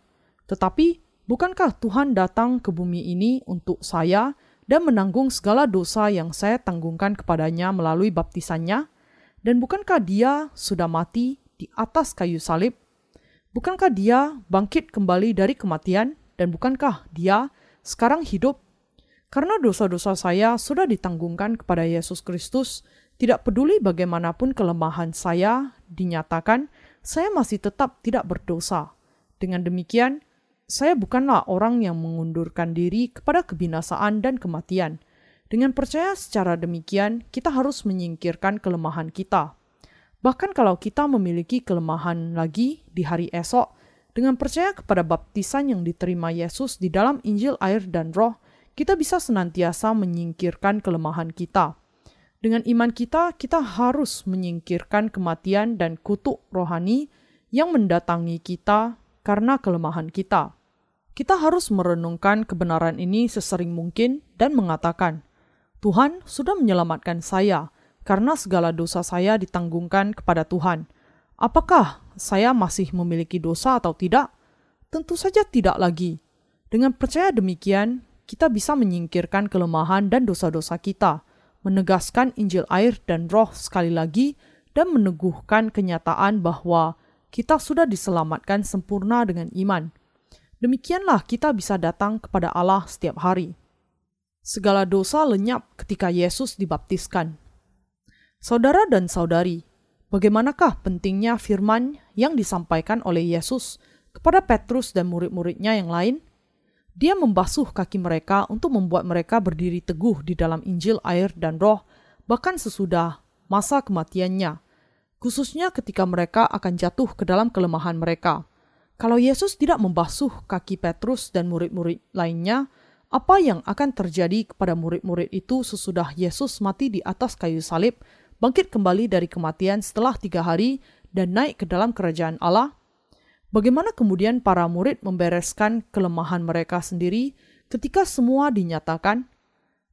Tetapi, bukankah Tuhan datang ke bumi ini untuk saya dan menanggung segala dosa yang saya tanggungkan kepadanya melalui baptisannya? Dan bukankah Dia sudah mati di atas kayu salib? Bukankah Dia bangkit kembali dari kematian? Dan bukankah Dia sekarang hidup? Karena dosa-dosa saya sudah ditanggungkan kepada Yesus Kristus, tidak peduli bagaimanapun kelemahan saya dinyatakan, saya masih tetap tidak berdosa. Dengan demikian, saya bukanlah orang yang mengundurkan diri kepada kebinasaan dan kematian. Dengan percaya secara demikian, kita harus menyingkirkan kelemahan kita. Bahkan kalau kita memiliki kelemahan lagi di hari esok, dengan percaya kepada baptisan yang diterima Yesus di dalam Injil, air, dan Roh, kita bisa senantiasa menyingkirkan kelemahan kita. Dengan iman kita, kita harus menyingkirkan kematian dan kutuk rohani yang mendatangi kita karena kelemahan kita. Kita harus merenungkan kebenaran ini sesering mungkin dan mengatakan, "Tuhan sudah menyelamatkan saya karena segala dosa saya ditanggungkan kepada Tuhan. Apakah saya masih memiliki dosa atau tidak? Tentu saja tidak lagi." Dengan percaya demikian, kita bisa menyingkirkan kelemahan dan dosa-dosa kita, menegaskan Injil, air, dan Roh sekali lagi, dan meneguhkan kenyataan bahwa kita sudah diselamatkan sempurna dengan iman. Demikianlah kita bisa datang kepada Allah setiap hari. Segala dosa lenyap ketika Yesus dibaptiskan. Saudara dan saudari, bagaimanakah pentingnya firman yang disampaikan oleh Yesus kepada Petrus dan murid-muridnya yang lain? Dia membasuh kaki mereka untuk membuat mereka berdiri teguh di dalam Injil, air, dan Roh, bahkan sesudah masa kematiannya, khususnya ketika mereka akan jatuh ke dalam kelemahan mereka. Kalau Yesus tidak membasuh kaki Petrus dan murid-murid lainnya, apa yang akan terjadi kepada murid-murid itu sesudah Yesus mati di atas kayu salib, bangkit kembali dari kematian setelah 3 hari, dan naik ke dalam kerajaan Allah? Bagaimana kemudian para murid membereskan kelemahan mereka sendiri ketika semua dinyatakan?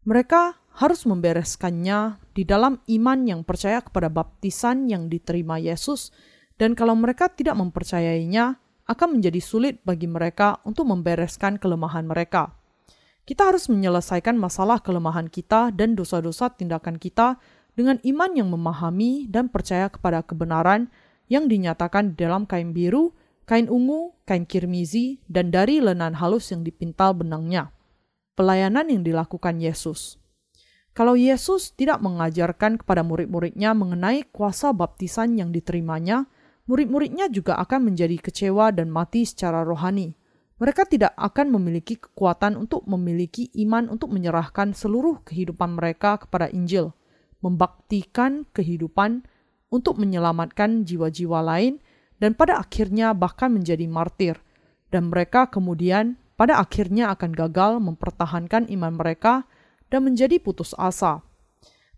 Mereka harus membereskannya di dalam iman yang percaya kepada baptisan yang diterima Yesus, dan kalau mereka tidak mempercayainya, akan menjadi sulit bagi mereka untuk membereskan kelemahan mereka. Kita harus menyelesaikan masalah kelemahan kita dan dosa-dosa tindakan kita dengan iman yang memahami dan percaya kepada kebenaran yang dinyatakan dalam kain biru, kain ungu, kain kirmizi, dan dari lenan halus yang dipintal benangnya. Pelayanan yang dilakukan Yesus. Kalau Yesus tidak mengajarkan kepada murid-muridnya mengenai kuasa baptisan yang diterimanya, murid-muridnya juga akan menjadi kecewa dan mati secara rohani. Mereka tidak akan memiliki kekuatan untuk memiliki iman untuk menyerahkan seluruh kehidupan mereka kepada Injil, membaktikan kehidupan untuk menyelamatkan jiwa-jiwa lain, dan pada akhirnya bahkan menjadi martir. Dan mereka kemudian pada akhirnya akan gagal mempertahankan iman mereka dan menjadi putus asa.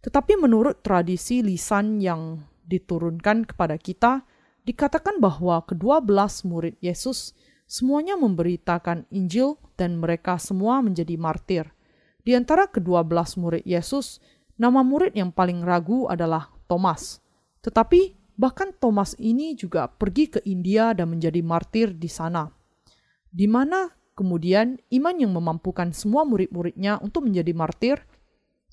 Tetapi menurut tradisi lisan yang diturunkan kepada kita, dikatakan bahwa ke-12 murid Yesus semuanya memberitakan Injil dan mereka semua menjadi martir. Di antara ke-12 murid Yesus, nama murid yang paling ragu adalah Thomas. Tetapi bahkan Thomas ini juga pergi ke India dan menjadi martir di sana, di mana kemudian iman yang memampukan semua murid-muridnya untuk menjadi martir.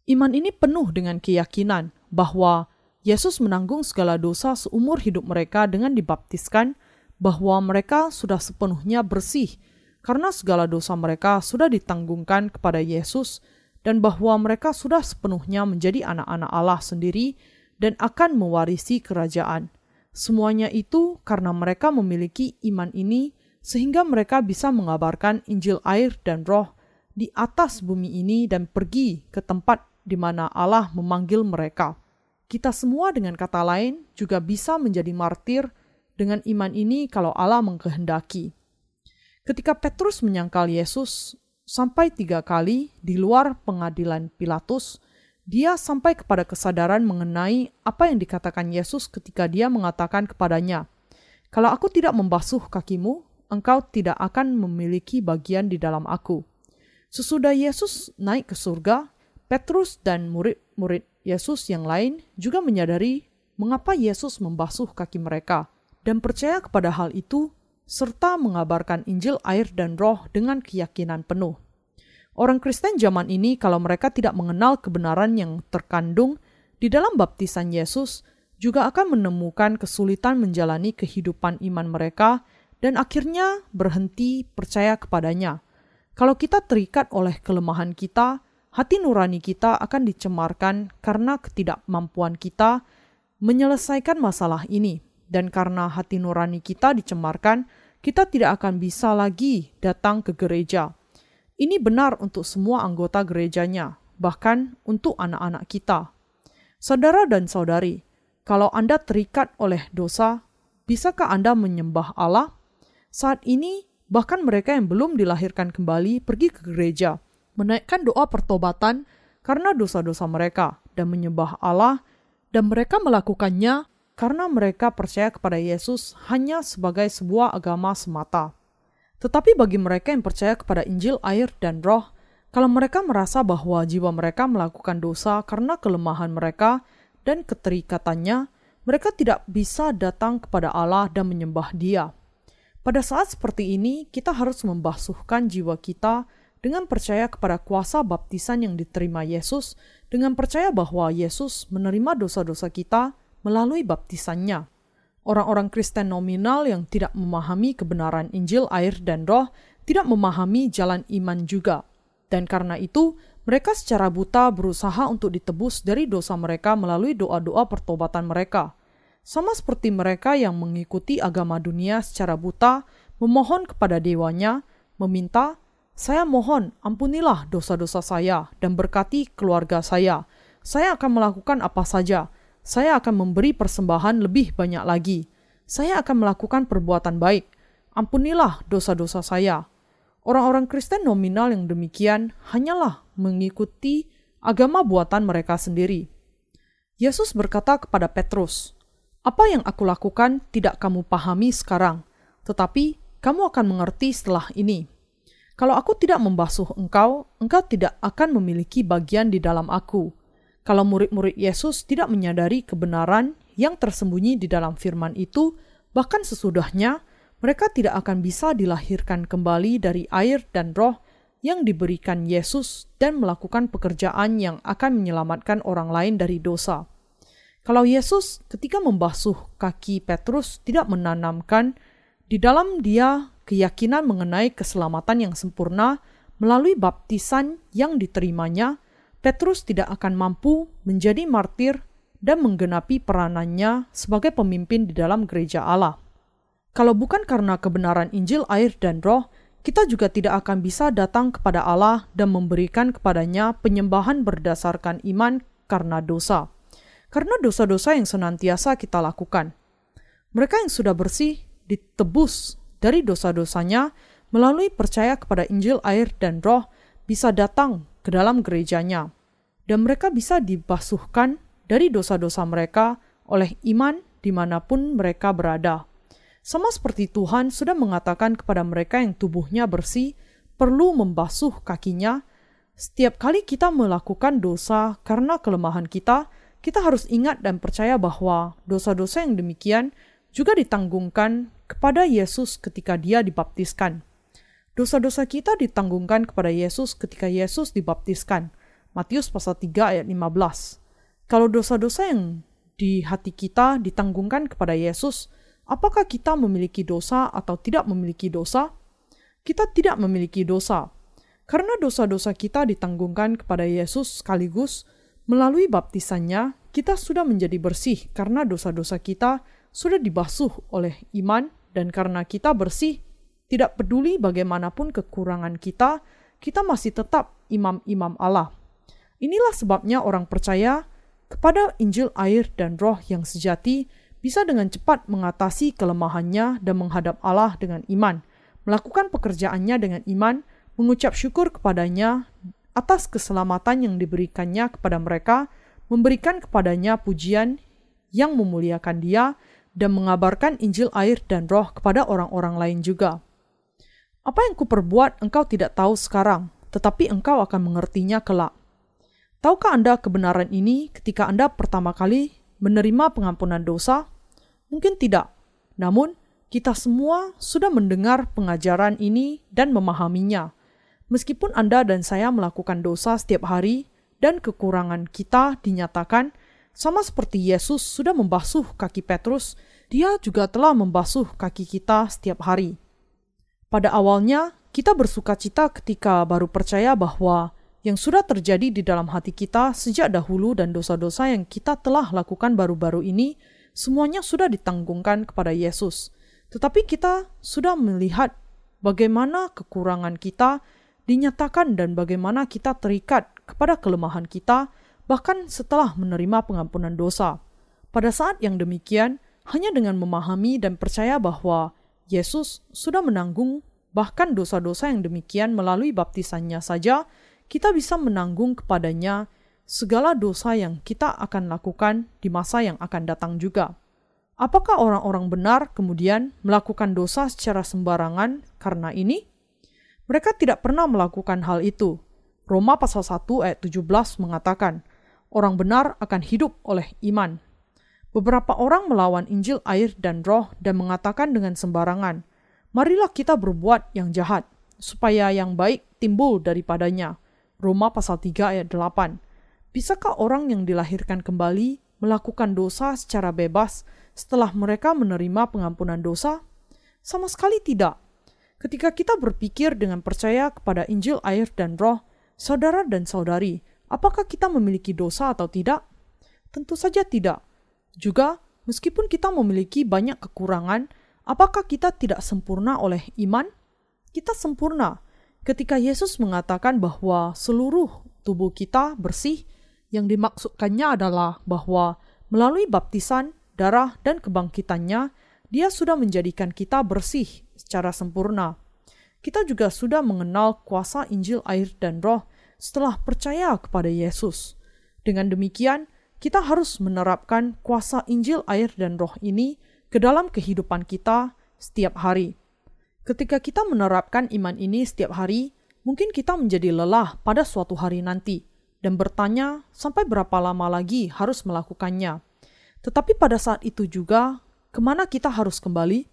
Iman ini penuh dengan keyakinan bahwa Yesus menanggung segala dosa seumur hidup mereka dengan dibaptiskan, bahwa mereka sudah sepenuhnya bersih karena segala dosa mereka sudah ditanggungkan kepada Yesus, dan bahwa mereka sudah sepenuhnya menjadi anak-anak Allah sendiri dan akan mewarisi kerajaan. Semuanya itu karena mereka memiliki iman ini, sehingga mereka bisa mengabarkan Injil air dan roh di atas bumi ini dan pergi ke tempat di mana Allah memanggil mereka. Kita semua dengan kata lain juga bisa menjadi martir dengan iman ini kalau Allah mengkehendaki. Ketika Petrus menyangkal Yesus sampai 3 kali di luar pengadilan Pilatus, dia sampai kepada kesadaran mengenai apa yang dikatakan Yesus ketika dia mengatakan kepadanya, "Kalau aku tidak membasuh kakimu, engkau tidak akan memiliki bagian di dalam aku." Sesudah Yesus naik ke surga, Petrus dan murid-murid Yesus yang lain juga menyadari mengapa Yesus membasuh kaki mereka dan percaya kepada hal itu, serta mengabarkan Injil air dan roh dengan keyakinan penuh. Orang Kristen zaman ini, kalau mereka tidak mengenal kebenaran yang terkandung di dalam baptisan Yesus, juga akan menemukan kesulitan menjalani kehidupan iman mereka dan akhirnya berhenti percaya kepadanya. Kalau kita terikat oleh kelemahan kita, hati nurani kita akan dicemarkan karena ketidakmampuan kita menyelesaikan masalah ini. Dan karena hati nurani kita dicemarkan, kita tidak akan bisa lagi datang ke gereja. Ini benar untuk semua anggota gerejanya, bahkan untuk anak-anak kita. Saudara dan saudari, kalau Anda terikat oleh dosa, bisakah Anda menyembah Allah? Saat ini, bahkan mereka yang belum dilahirkan kembali pergi ke gereja, menaikkan doa pertobatan karena dosa-dosa mereka, dan menyembah Allah, dan mereka melakukannya karena mereka percaya kepada Yesus hanya sebagai sebuah agama semata. Tetapi bagi mereka yang percaya kepada Injil, air, dan roh, kalau mereka merasa bahwa jiwa mereka melakukan dosa karena kelemahan mereka dan keterikatannya, mereka tidak bisa datang kepada Allah dan menyembah Dia. Pada saat seperti ini, kita harus membasuhkan jiwa kita dengan percaya kepada kuasa baptisan yang diterima Yesus, dengan percaya bahwa Yesus menerima dosa-dosa kita melalui baptisannya. Orang-orang Kristen nominal yang tidak memahami kebenaran Injil, air, dan roh tidak memahami jalan iman juga. Dan karena itu, mereka secara buta berusaha untuk ditebus dari dosa mereka melalui doa-doa pertobatan mereka. Sama seperti mereka yang mengikuti agama dunia secara buta, memohon kepada dewanya, meminta, "Saya mohon, ampunilah dosa-dosa saya dan berkati keluarga saya. Saya akan melakukan apa saja. Saya akan memberi persembahan lebih banyak lagi. Saya akan melakukan perbuatan baik. Ampunilah dosa-dosa saya." Orang-orang Kristen nominal yang demikian hanyalah mengikuti agama buatan mereka sendiri. Yesus berkata kepada Petrus, "Apa yang aku lakukan tidak kamu pahami sekarang, tetapi kamu akan mengerti setelah ini. Kalau aku tidak membasuh engkau, engkau tidak akan memiliki bagian di dalam aku." Kalau murid-murid Yesus tidak menyadari kebenaran yang tersembunyi di dalam firman itu, bahkan sesudahnya, mereka tidak akan bisa dilahirkan kembali dari air dan roh yang diberikan Yesus dan melakukan pekerjaan yang akan menyelamatkan orang lain dari dosa. Kalau Yesus ketika membasuh kaki Petrus tidak menanamkan di dalam dia keyakinan mengenai keselamatan yang sempurna melalui baptisan yang diterimanya, Petrus tidak akan mampu menjadi martir dan menggenapi peranannya sebagai pemimpin di dalam gereja Allah. Kalau bukan karena kebenaran Injil air dan roh, kita juga tidak akan bisa datang kepada Allah dan memberikan kepadanya penyembahan berdasarkan iman karena dosa. Karena dosa-dosa yang senantiasa kita lakukan. Mereka yang sudah bersih ditebus dari dosa-dosanya melalui percaya kepada Injil air dan roh bisa datang ke dalam gerejanya, dan mereka bisa dibasuhkan dari dosa-dosa mereka oleh iman dimanapun mereka berada. Sama seperti Tuhan sudah mengatakan kepada mereka yang tubuhnya bersih perlu membasuh kakinya, setiap kali kita melakukan dosa karena kelemahan kita, kita harus ingat dan percaya bahwa dosa-dosa yang demikian juga ditanggungkan kepada Yesus ketika dia dibaptiskan. Dosa-dosa kita ditanggungkan kepada Yesus ketika Yesus dibaptiskan. Matius pasal 3 ayat 15. Kalau dosa-dosa yang di hati kita ditanggungkan kepada Yesus, apakah kita memiliki dosa atau tidak memiliki dosa? Kita tidak memiliki dosa. Karena dosa-dosa kita ditanggungkan kepada Yesus sekaligus, melalui baptisannya, kita sudah menjadi bersih karena dosa-dosa kita sudah dibasuh oleh iman, dan karena kita bersih, tidak peduli bagaimanapun kekurangan kita, kita masih tetap imam-imam Allah. Inilah sebabnya orang percaya kepada Injil air dan roh yang sejati bisa dengan cepat mengatasi kelemahannya dan menghadap Allah dengan iman, melakukan pekerjaannya dengan iman, mengucap syukur kepadanya atas keselamatan yang diberikannya kepada mereka, memberikan kepadanya pujian yang memuliakan dia, dan mengabarkan Injil air dan roh kepada orang-orang lain juga. Apa yang kuperbuat engkau tidak tahu sekarang, tetapi engkau akan mengertinya kelak. Tahukah Anda kebenaran ini ketika Anda pertama kali menerima pengampunan dosa? Mungkin tidak. Namun, kita semua sudah mendengar pengajaran ini dan memahaminya. Meskipun Anda dan saya melakukan dosa setiap hari dan kekurangan kita dinyatakan, sama seperti Yesus sudah membasuh kaki Petrus, dia juga telah membasuh kaki kita setiap hari. Pada awalnya, kita bersuka cita ketika baru percaya bahwa yang sudah terjadi di dalam hati kita sejak dahulu dan dosa-dosa yang kita telah lakukan baru-baru ini, semuanya sudah ditanggungkan kepada Yesus. Tetapi kita sudah melihat bagaimana kekurangan kita dinyatakan dan bagaimana kita terikat kepada kelemahan kita, bahkan setelah menerima pengampunan dosa. Pada saat yang demikian, hanya dengan memahami dan percaya bahwa Yesus sudah menanggung bahkan dosa-dosa yang demikian melalui baptisannya saja, kita bisa menanggung kepadanya segala dosa yang kita akan lakukan di masa yang akan datang juga. Apakah orang-orang benar kemudian melakukan dosa secara sembarangan karena ini? Mereka tidak pernah melakukan hal itu. Roma pasal 1 ayat 17 mengatakan, orang benar akan hidup oleh iman. Beberapa orang melawan Injil air dan roh dan mengatakan dengan sembarangan, marilah kita berbuat yang jahat, supaya yang baik timbul daripadanya. Roma pasal 3 ayat 8. Bisakah orang yang dilahirkan kembali melakukan dosa secara bebas setelah mereka menerima pengampunan dosa? Sama sekali tidak. Ketika kita berpikir dengan percaya kepada Injil air dan roh, saudara dan saudari, apakah kita memiliki dosa atau tidak? Tentu saja tidak. Juga, meskipun kita memiliki banyak kekurangan, apakah kita tidak sempurna oleh iman? Kita sempurna. Ketika Yesus mengatakan bahwa seluruh tubuh kita bersih, yang dimaksudkannya adalah bahwa melalui baptisan, darah, dan kebangkitannya, dia sudah menjadikan kita bersih secara sempurna. Kita juga sudah mengenal kuasa Injil air dan roh setelah percaya kepada Yesus. Dengan demikian, kita harus menerapkan kuasa Injil air dan roh ini ke dalam kehidupan kita setiap hari. Ketika kita menerapkan iman ini setiap hari, mungkin kita menjadi lelah pada suatu hari nanti dan bertanya sampai berapa lama lagi harus melakukannya. Tetapi pada saat itu juga, kemana kita harus kembali?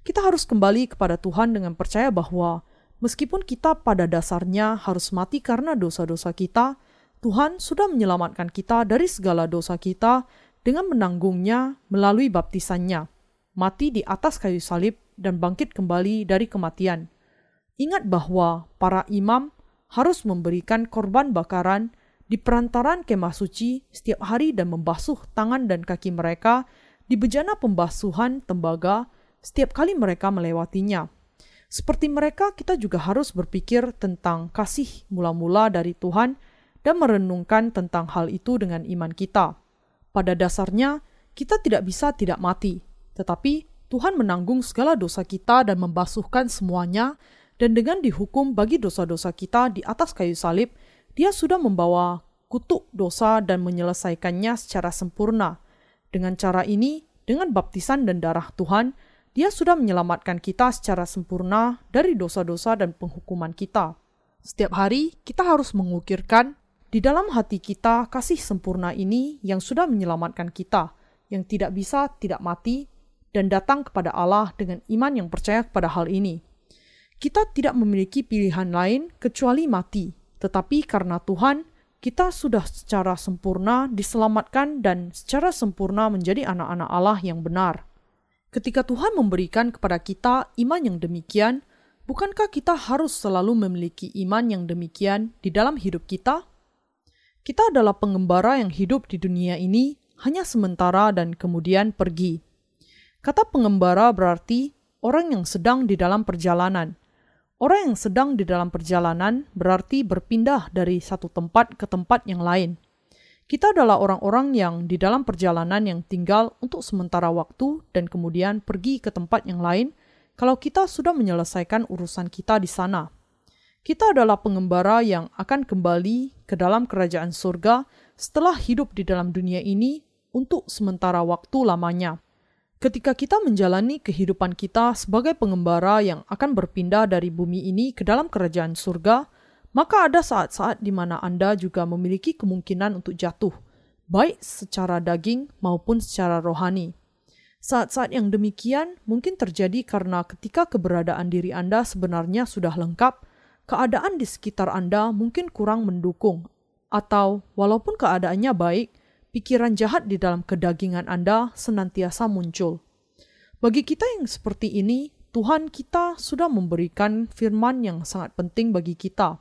Kita harus kembali kepada Tuhan dengan percaya bahwa meskipun kita pada dasarnya harus mati karena dosa-dosa kita, Tuhan sudah menyelamatkan kita dari segala dosa kita dengan menanggungnya melalui baptisannya, mati di atas kayu salib dan bangkit kembali dari kematian. Ingat bahwa para imam harus memberikan korban bakaran di perantaran kemah suci setiap hari dan membasuh tangan dan kaki mereka di bejana pembasuhan tembaga setiap kali mereka melewatinya. Seperti mereka, kita juga harus berpikir tentang kasih mula-mula dari Tuhan dan merenungkan tentang hal itu dengan iman kita. Pada dasarnya, kita tidak bisa tidak mati, tetapi Tuhan menanggung segala dosa kita dan membasuhkan semuanya, dan dengan dihukum bagi dosa-dosa kita di atas kayu salib, Dia sudah membawa kutuk dosa dan menyelesaikannya secara sempurna. Dengan cara ini, dengan baptisan dan darah Tuhan, Dia sudah menyelamatkan kita secara sempurna dari dosa-dosa dan penghukuman kita. Setiap hari, kita harus mengukirkan di dalam hati kita kasih sempurna ini yang sudah menyelamatkan kita, yang tidak bisa tidak mati, dan datang kepada Allah dengan iman yang percaya kepada hal ini. Kita tidak memiliki pilihan lain kecuali mati, tetapi karena Tuhan, kita sudah secara sempurna diselamatkan dan secara sempurna menjadi anak-anak Allah yang benar. Ketika Tuhan memberikan kepada kita iman yang demikian, bukankah kita harus selalu memiliki iman yang demikian di dalam hidup kita? Kita adalah pengembara yang hidup di dunia ini hanya sementara dan kemudian pergi. Kata pengembara berarti orang yang sedang di dalam perjalanan. Orang yang sedang di dalam perjalanan berarti berpindah dari satu tempat ke tempat yang lain. Kita adalah orang-orang yang di dalam perjalanan yang tinggal untuk sementara waktu dan kemudian pergi ke tempat yang lain kalau kita sudah menyelesaikan urusan kita di sana. Kita adalah pengembara yang akan kembali ke dalam kerajaan surga setelah hidup di dalam dunia ini untuk sementara waktu lamanya. Ketika kita menjalani kehidupan kita sebagai pengembara yang akan berpindah dari bumi ini ke dalam kerajaan surga, maka ada saat-saat di mana Anda juga memiliki kemungkinan untuk jatuh, baik secara daging maupun secara rohani. Saat-saat yang demikian mungkin terjadi karena ketika keberadaan diri Anda sebenarnya sudah lengkap, keadaan di sekitar Anda mungkin kurang mendukung, atau walaupun keadaannya baik, pikiran jahat di dalam kedagingan Anda senantiasa muncul. Bagi kita yang seperti ini, Tuhan kita sudah memberikan firman yang sangat penting bagi kita.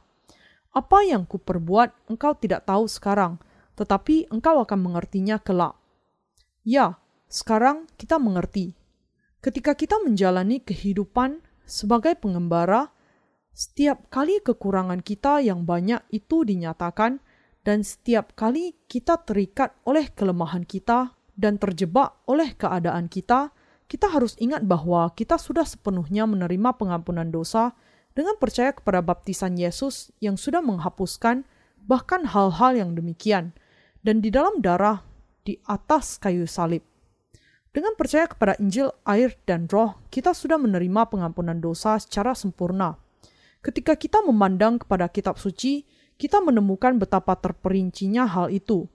Apa yang kuperbuat engkau tidak tahu sekarang, tetapi engkau akan mengertinya kelak. Ya, sekarang kita mengerti. Ketika kita menjalani kehidupan sebagai pengembara, setiap kali kekurangan kita yang banyak itu dinyatakan, dan setiap kali kita terikat oleh kelemahan kita dan terjebak oleh keadaan kita, kita harus ingat bahwa kita sudah sepenuhnya menerima pengampunan dosa dengan percaya kepada baptisan Yesus yang sudah menghapuskan bahkan hal-hal yang demikian, dan di dalam darah di atas kayu salib. Dengan percaya kepada Injil, air, dan roh, kita sudah menerima pengampunan dosa secara sempurna. Ketika kita memandang kepada kitab suci, kita menemukan betapa terperincinya hal itu.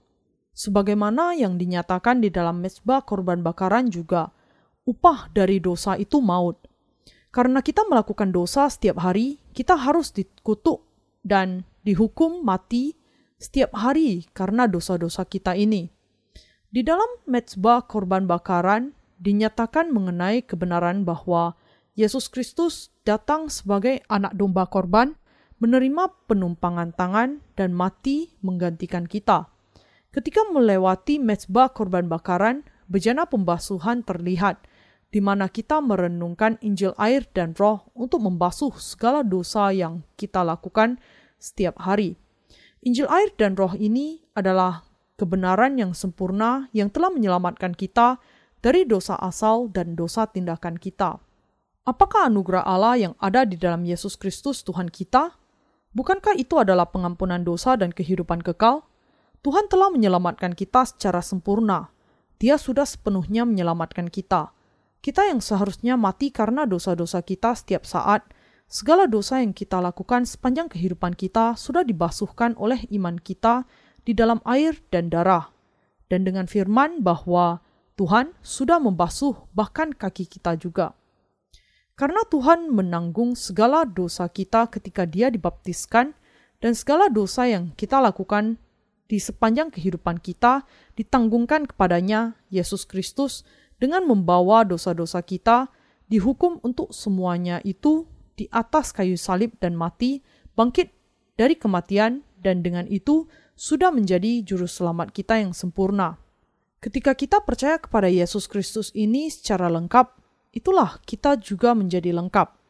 Sebagaimana yang dinyatakan di dalam mezbah korban bakaran juga, upah dari dosa itu maut. Karena kita melakukan dosa setiap hari, kita harus dikutuk dan dihukum mati setiap hari karena dosa-dosa kita ini. Di dalam mezbah korban bakaran, dinyatakan mengenai kebenaran bahwa Yesus Kristus datang sebagai anak domba korban, menerima penumpangan tangan dan mati menggantikan kita. Ketika melewati mezbah korban bakaran, bejana pembasuhan terlihat, di mana kita merenungkan Injil air dan roh untuk membasuh segala dosa yang kita lakukan setiap hari. Injil air dan roh ini adalah kebenaran yang sempurna yang telah menyelamatkan kita dari dosa asal dan dosa tindakan kita. Apakah anugerah Allah yang ada di dalam Yesus Kristus Tuhan kita? Bukankah itu adalah pengampunan dosa dan kehidupan kekal? Tuhan telah menyelamatkan kita secara sempurna. Dia sudah sepenuhnya menyelamatkan kita. Kita yang seharusnya mati karena dosa-dosa kita setiap saat, segala dosa yang kita lakukan sepanjang kehidupan kita sudah dibasuhkan oleh iman kita di dalam air dan darah. Dan dengan firman bahwa Tuhan sudah membasuh bahkan kaki kita juga. Karena Tuhan menanggung segala dosa kita ketika Dia dibaptiskan, dan segala dosa yang kita lakukan di sepanjang kehidupan kita ditanggungkan kepadanya, Yesus Kristus, dengan membawa dosa-dosa kita, dihukum untuk semuanya itu di atas kayu salib dan mati, bangkit dari kematian, dan dengan itu sudah menjadi juru selamat kita yang sempurna. Ketika kita percaya kepada Yesus Kristus ini secara lengkap, itulah kita juga menjadi lengkap.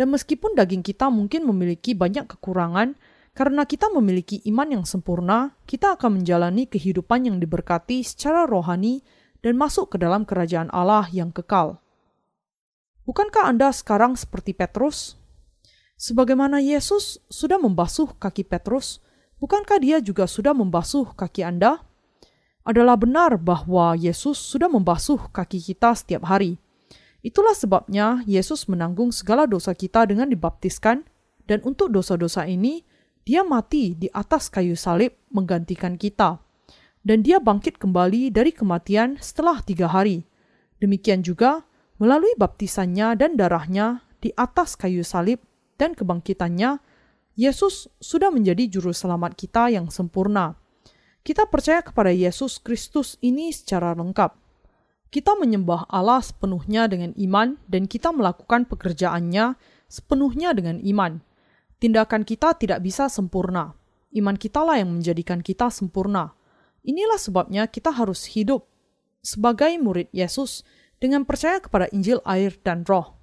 Dan meskipun daging kita mungkin memiliki banyak kekurangan, karena kita memiliki iman yang sempurna, kita akan menjalani kehidupan yang diberkati secara rohani dan masuk ke dalam kerajaan Allah yang kekal. Bukankah Anda sekarang seperti Petrus? Sebagaimana Yesus sudah membasuh kaki Petrus, bukankah Dia juga sudah membasuh kaki Anda? Adalah benar bahwa Yesus sudah membasuh kaki kita setiap hari. Itulah sebabnya Yesus menanggung segala dosa kita dengan dibaptiskan, dan untuk dosa-dosa ini, Dia mati di atas kayu salib menggantikan kita. Dan Dia bangkit kembali dari kematian setelah 3 hari. Demikian juga, melalui baptisannya dan darahnya di atas kayu salib dan kebangkitannya, Yesus sudah menjadi juru selamat kita yang sempurna. Kita percaya kepada Yesus Kristus ini secara lengkap. Kita menyembah Allah sepenuhnya dengan iman dan kita melakukan pekerjaannya sepenuhnya dengan iman. Tindakan kita tidak bisa sempurna. Iman kitalah yang menjadikan kita sempurna. Inilah sebabnya kita harus hidup sebagai murid Yesus dengan percaya kepada Injil air dan roh.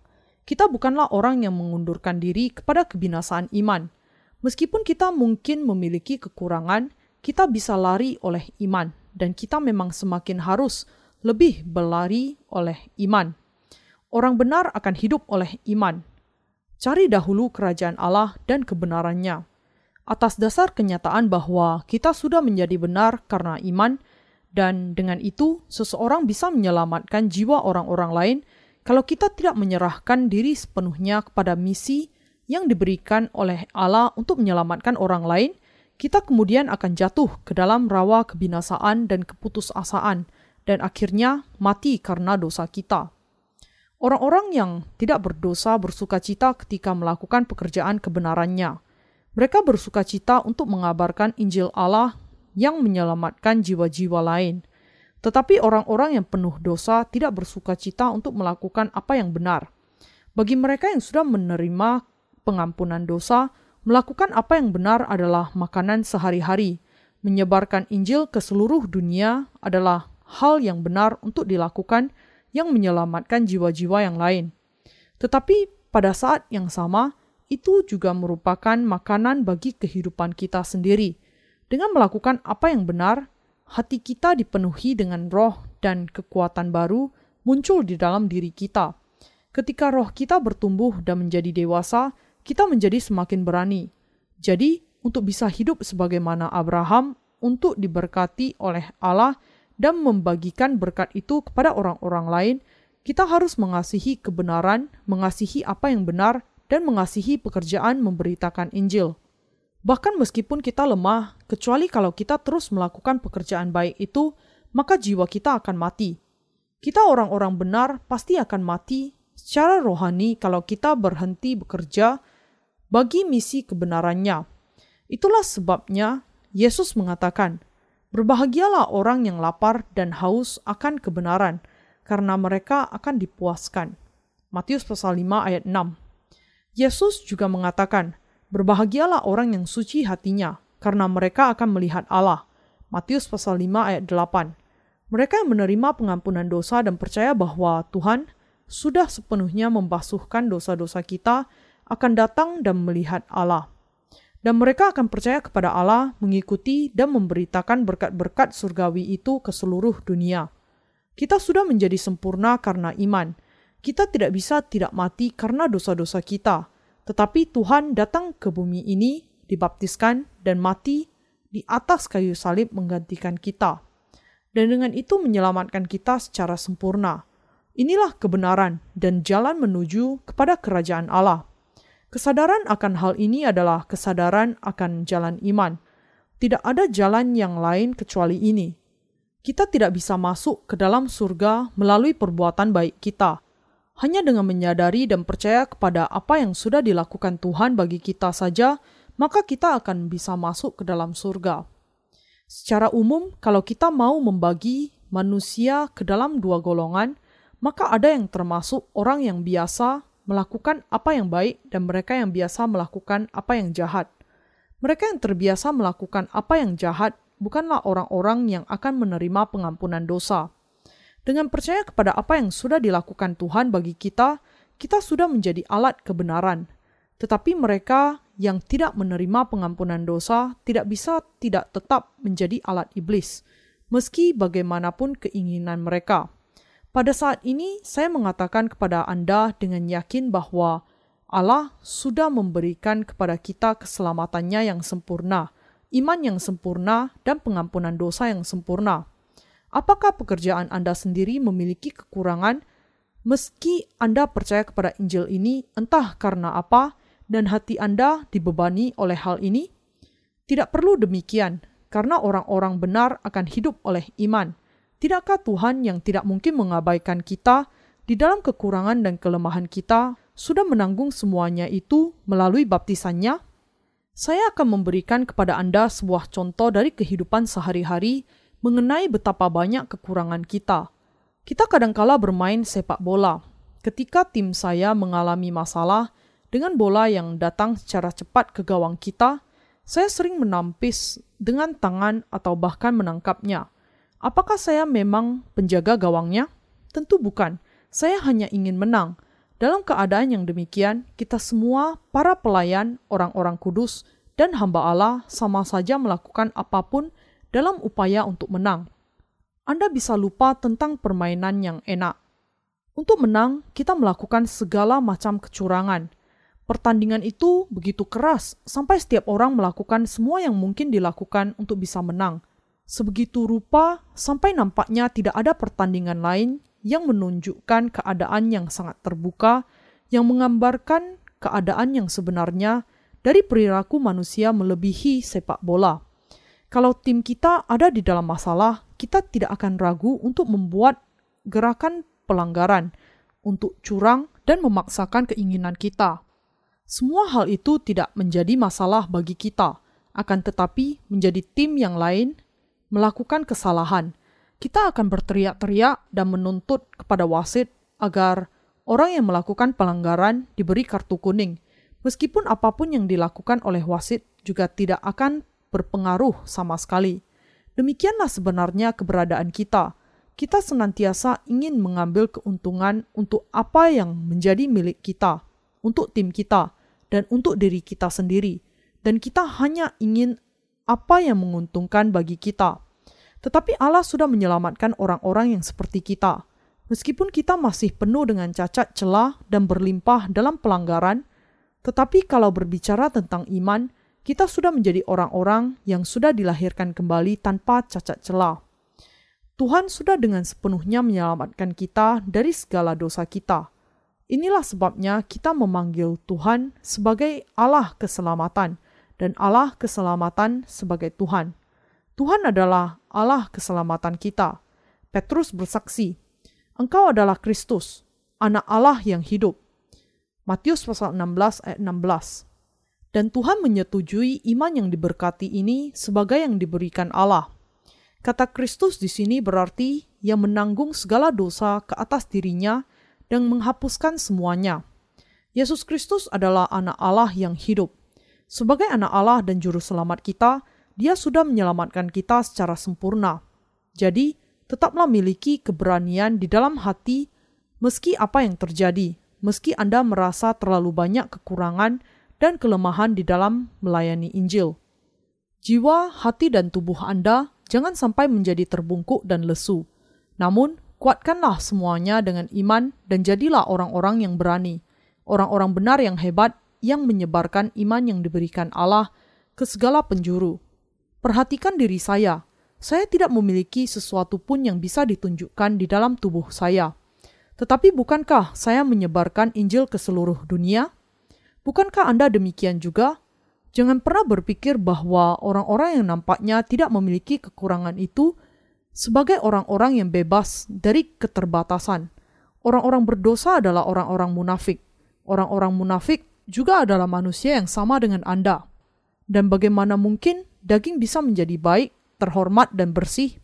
Kita bukanlah orang yang mengundurkan diri kepada kebinasaan iman. Meskipun kita mungkin memiliki kekurangan, kita bisa lari oleh iman dan kita memang semakin harus lebih berlari oleh iman. Orang benar akan hidup oleh iman. Cari dahulu kerajaan Allah dan kebenarannya. Atas dasar kenyataan bahwa kita sudah menjadi benar karena iman, dan dengan itu seseorang bisa menyelamatkan jiwa orang-orang lain kalau kita tidak menyerahkan diri sepenuhnya kepada misi yang diberikan oleh Allah untuk menyelamatkan orang lain, kita kemudian akan jatuh ke dalam rawa kebinasaan dan keputusasaan, dan akhirnya mati karena dosa kita. Orang-orang yang tidak berdosa bersukacita ketika melakukan pekerjaan kebenarannya. Mereka bersukacita untuk mengabarkan Injil Allah yang menyelamatkan jiwa-jiwa lain. Tetapi orang-orang yang penuh dosa tidak bersukacita untuk melakukan apa yang benar. Bagi mereka yang sudah menerima pengampunan dosa, melakukan apa yang benar adalah makanan sehari-hari. Menyebarkan Injil ke seluruh dunia adalah hal yang benar untuk dilakukan yang menyelamatkan jiwa-jiwa yang lain. Tetapi pada saat yang sama, itu juga merupakan makanan bagi kehidupan kita sendiri. Dengan melakukan apa yang benar, hati kita dipenuhi dengan roh dan kekuatan baru muncul di dalam diri kita. Ketika roh kita bertumbuh dan menjadi dewasa, kita menjadi semakin berani. Jadi, untuk bisa hidup sebagaimana Abraham, untuk diberkati oleh Allah, dan membagikan berkat itu kepada orang-orang lain, kita harus mengasihi kebenaran, mengasihi apa yang benar, dan mengasihi pekerjaan memberitakan Injil. Bahkan meskipun kita lemah, kecuali kalau kita terus melakukan pekerjaan baik itu, maka jiwa kita akan mati. Kita orang-orang benar pasti akan mati secara rohani kalau kita berhenti bekerja bagi misi kebenarannya. Itulah sebabnya Yesus mengatakan, "Berbahagialah orang yang lapar dan haus akan kebenaran, karena mereka akan dipuaskan." Matius pasal 5 ayat 6. Yesus juga mengatakan, "Berbahagialah orang yang suci hatinya, karena mereka akan melihat Allah." Matius pasal 5 ayat 8. Mereka yang menerima pengampunan dosa dan percaya bahwa Tuhan sudah sepenuhnya membasuhkan dosa-dosa kita akan datang dan melihat Allah. Dan mereka akan percaya kepada Allah, mengikuti dan memberitakan berkat-berkat surgawi itu ke seluruh dunia. Kita sudah menjadi sempurna karena iman. Kita tidak bisa tidak mati karena dosa-dosa kita. Tetapi Tuhan datang ke bumi ini, dibaptiskan dan mati di atas kayu salib menggantikan kita. Dan dengan itu menyelamatkan kita secara sempurna. Inilah kebenaran dan jalan menuju kepada kerajaan Allah. Kesadaran akan hal ini adalah kesadaran akan jalan iman. Tidak ada jalan yang lain kecuali ini. Kita tidak bisa masuk ke dalam surga melalui perbuatan baik kita. Hanya dengan menyadari dan percaya kepada apa yang sudah dilakukan Tuhan bagi kita saja, maka kita akan bisa masuk ke dalam surga. Secara umum, kalau kita mau membagi manusia ke dalam dua golongan, maka ada yang termasuk orang yang biasa melakukan apa yang baik dan mereka yang biasa melakukan apa yang jahat. Mereka yang terbiasa melakukan apa yang jahat bukanlah orang-orang yang akan menerima pengampunan dosa. Dengan percaya kepada apa yang sudah dilakukan Tuhan bagi kita, kita sudah menjadi alat kebenaran. Tetapi mereka yang tidak menerima pengampunan dosa tidak bisa tidak tetap menjadi alat iblis, meski bagaimanapun keinginan mereka. Pada saat ini, saya mengatakan kepada Anda dengan yakin bahwa Allah sudah memberikan kepada kita keselamatannya yang sempurna, iman yang sempurna, dan pengampunan dosa yang sempurna. Apakah pekerjaan Anda sendiri memiliki kekurangan meski Anda percaya kepada Injil ini entah karena apa dan hati Anda dibebani oleh hal ini? Tidak perlu demikian, karena orang-orang benar akan hidup oleh iman. Tidakkah Tuhan yang tidak mungkin mengabaikan kita di dalam kekurangan dan kelemahan kita sudah menanggung semuanya itu melalui baptisannya? Saya akan memberikan kepada Anda sebuah contoh dari kehidupan sehari-hari mengenai betapa banyak kekurangan kita. Kita kadangkala bermain sepak bola. Ketika tim saya mengalami masalah dengan bola yang datang secara cepat ke gawang kita, saya sering menampis dengan tangan atau bahkan menangkapnya. Apakah saya memang penjaga gawangnya? Tentu bukan. Saya hanya ingin menang. Dalam keadaan yang demikian, kita semua, para pelayan, orang-orang kudus, dan hamba Allah sama saja melakukan apapun dalam upaya untuk menang. Anda bisa lupa tentang permainan yang enak. Untuk menang, kita melakukan segala macam kecurangan. Pertandingan itu begitu keras sampai setiap orang melakukan semua yang mungkin dilakukan untuk bisa menang. Sebegitu rupa sampai nampaknya tidak ada pertandingan lain yang menunjukkan keadaan yang sangat terbuka, yang menggambarkan keadaan yang sebenarnya dari perilaku manusia melebihi sepak bola. Kalau tim kita ada di dalam masalah, kita tidak akan ragu untuk membuat gerakan pelanggaran, untuk curang dan memaksakan keinginan kita. Semua hal itu tidak menjadi masalah bagi kita, akan tetapi menjadi tim yang lain melakukan kesalahan. Kita akan berteriak-teriak dan menuntut kepada wasit agar orang yang melakukan pelanggaran diberi kartu kuning, meskipun apapun yang dilakukan oleh wasit juga tidak akan berpengaruh sama sekali. Demikianlah sebenarnya keberadaan kita. Kita senantiasa ingin mengambil keuntungan untuk apa yang menjadi milik kita, untuk tim kita, dan untuk diri kita sendiri. Dan kita hanya ingin apa yang menguntungkan bagi kita. Tetapi Allah sudah menyelamatkan orang-orang yang seperti kita. Meskipun kita masih penuh dengan cacat, celah, dan berlimpah dalam pelanggaran, tetapi kalau berbicara tentang iman, kita sudah menjadi orang-orang yang sudah dilahirkan kembali tanpa cacat celah. Tuhan sudah dengan sepenuhnya menyelamatkan kita dari segala dosa kita. Inilah sebabnya kita memanggil Tuhan sebagai Allah keselamatan dan Allah keselamatan sebagai Tuhan. Tuhan adalah Allah keselamatan kita. Petrus bersaksi, "Engkau adalah Kristus, Anak Allah yang hidup." Matius pasal 16 ayat 16. Dan Tuhan menyetujui iman yang diberkati ini sebagai yang diberikan Allah. Kata Kristus di sini berarti yang menanggung segala dosa ke atas dirinya dan menghapuskan semuanya. Yesus Kristus adalah Anak Allah yang hidup. Sebagai Anak Allah dan Juru Selamat kita, Dia sudah menyelamatkan kita secara sempurna. Jadi, tetaplah miliki keberanian di dalam hati meski apa yang terjadi, meski Anda merasa terlalu banyak kekurangan dan kelemahan di dalam melayani Injil. Jiwa, hati, dan tubuh Anda jangan sampai menjadi terbungkuk dan lesu. Namun, kuatkanlah semuanya dengan iman dan jadilah orang-orang yang berani, orang-orang benar yang hebat yang menyebarkan iman yang diberikan Allah ke segala penjuru. Perhatikan diri saya tidak memiliki sesuatu pun yang bisa ditunjukkan di dalam tubuh saya. Tetapi bukankah saya menyebarkan Injil ke seluruh dunia? Bukankah Anda demikian juga? Jangan pernah berpikir bahwa orang-orang yang nampaknya tidak memiliki kekurangan itu sebagai orang-orang yang bebas dari keterbatasan. Orang-orang berdosa adalah orang-orang munafik. Orang-orang munafik juga adalah manusia yang sama dengan Anda. Dan bagaimana mungkin daging bisa menjadi baik terhormat dan bersih.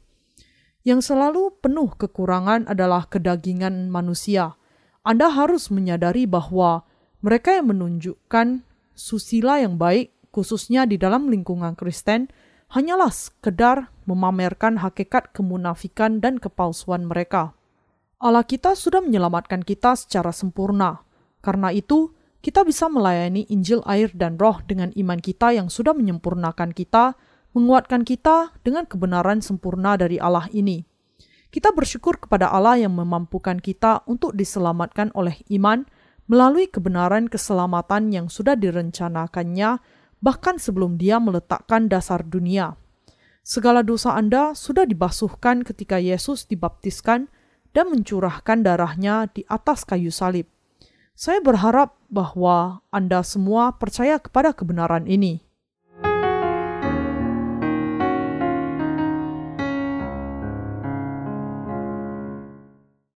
Yang selalu penuh kekurangan adalah kedagingan manusia. Anda harus menyadari bahwa mereka yang menunjukkan susila yang baik, khususnya di dalam lingkungan Kristen, hanyalah sekedar memamerkan hakikat kemunafikan dan kepalsuan mereka. Allah kita sudah menyelamatkan kita secara sempurna. Karena itu, kita bisa melayani Injil air dan roh dengan iman kita yang sudah menyempurnakan kita, menguatkan kita dengan kebenaran sempurna dari Allah ini. Kita bersyukur kepada Allah yang memampukan kita untuk diselamatkan oleh iman melalui kebenaran keselamatan yang sudah direncanakannya bahkan sebelum Dia meletakkan dasar dunia. Segala dosa Anda sudah dibasuhkan ketika Yesus dibaptiskan dan mencurahkan darahnya di atas kayu salib. Saya berharap bahwa Anda semua percaya kepada kebenaran ini.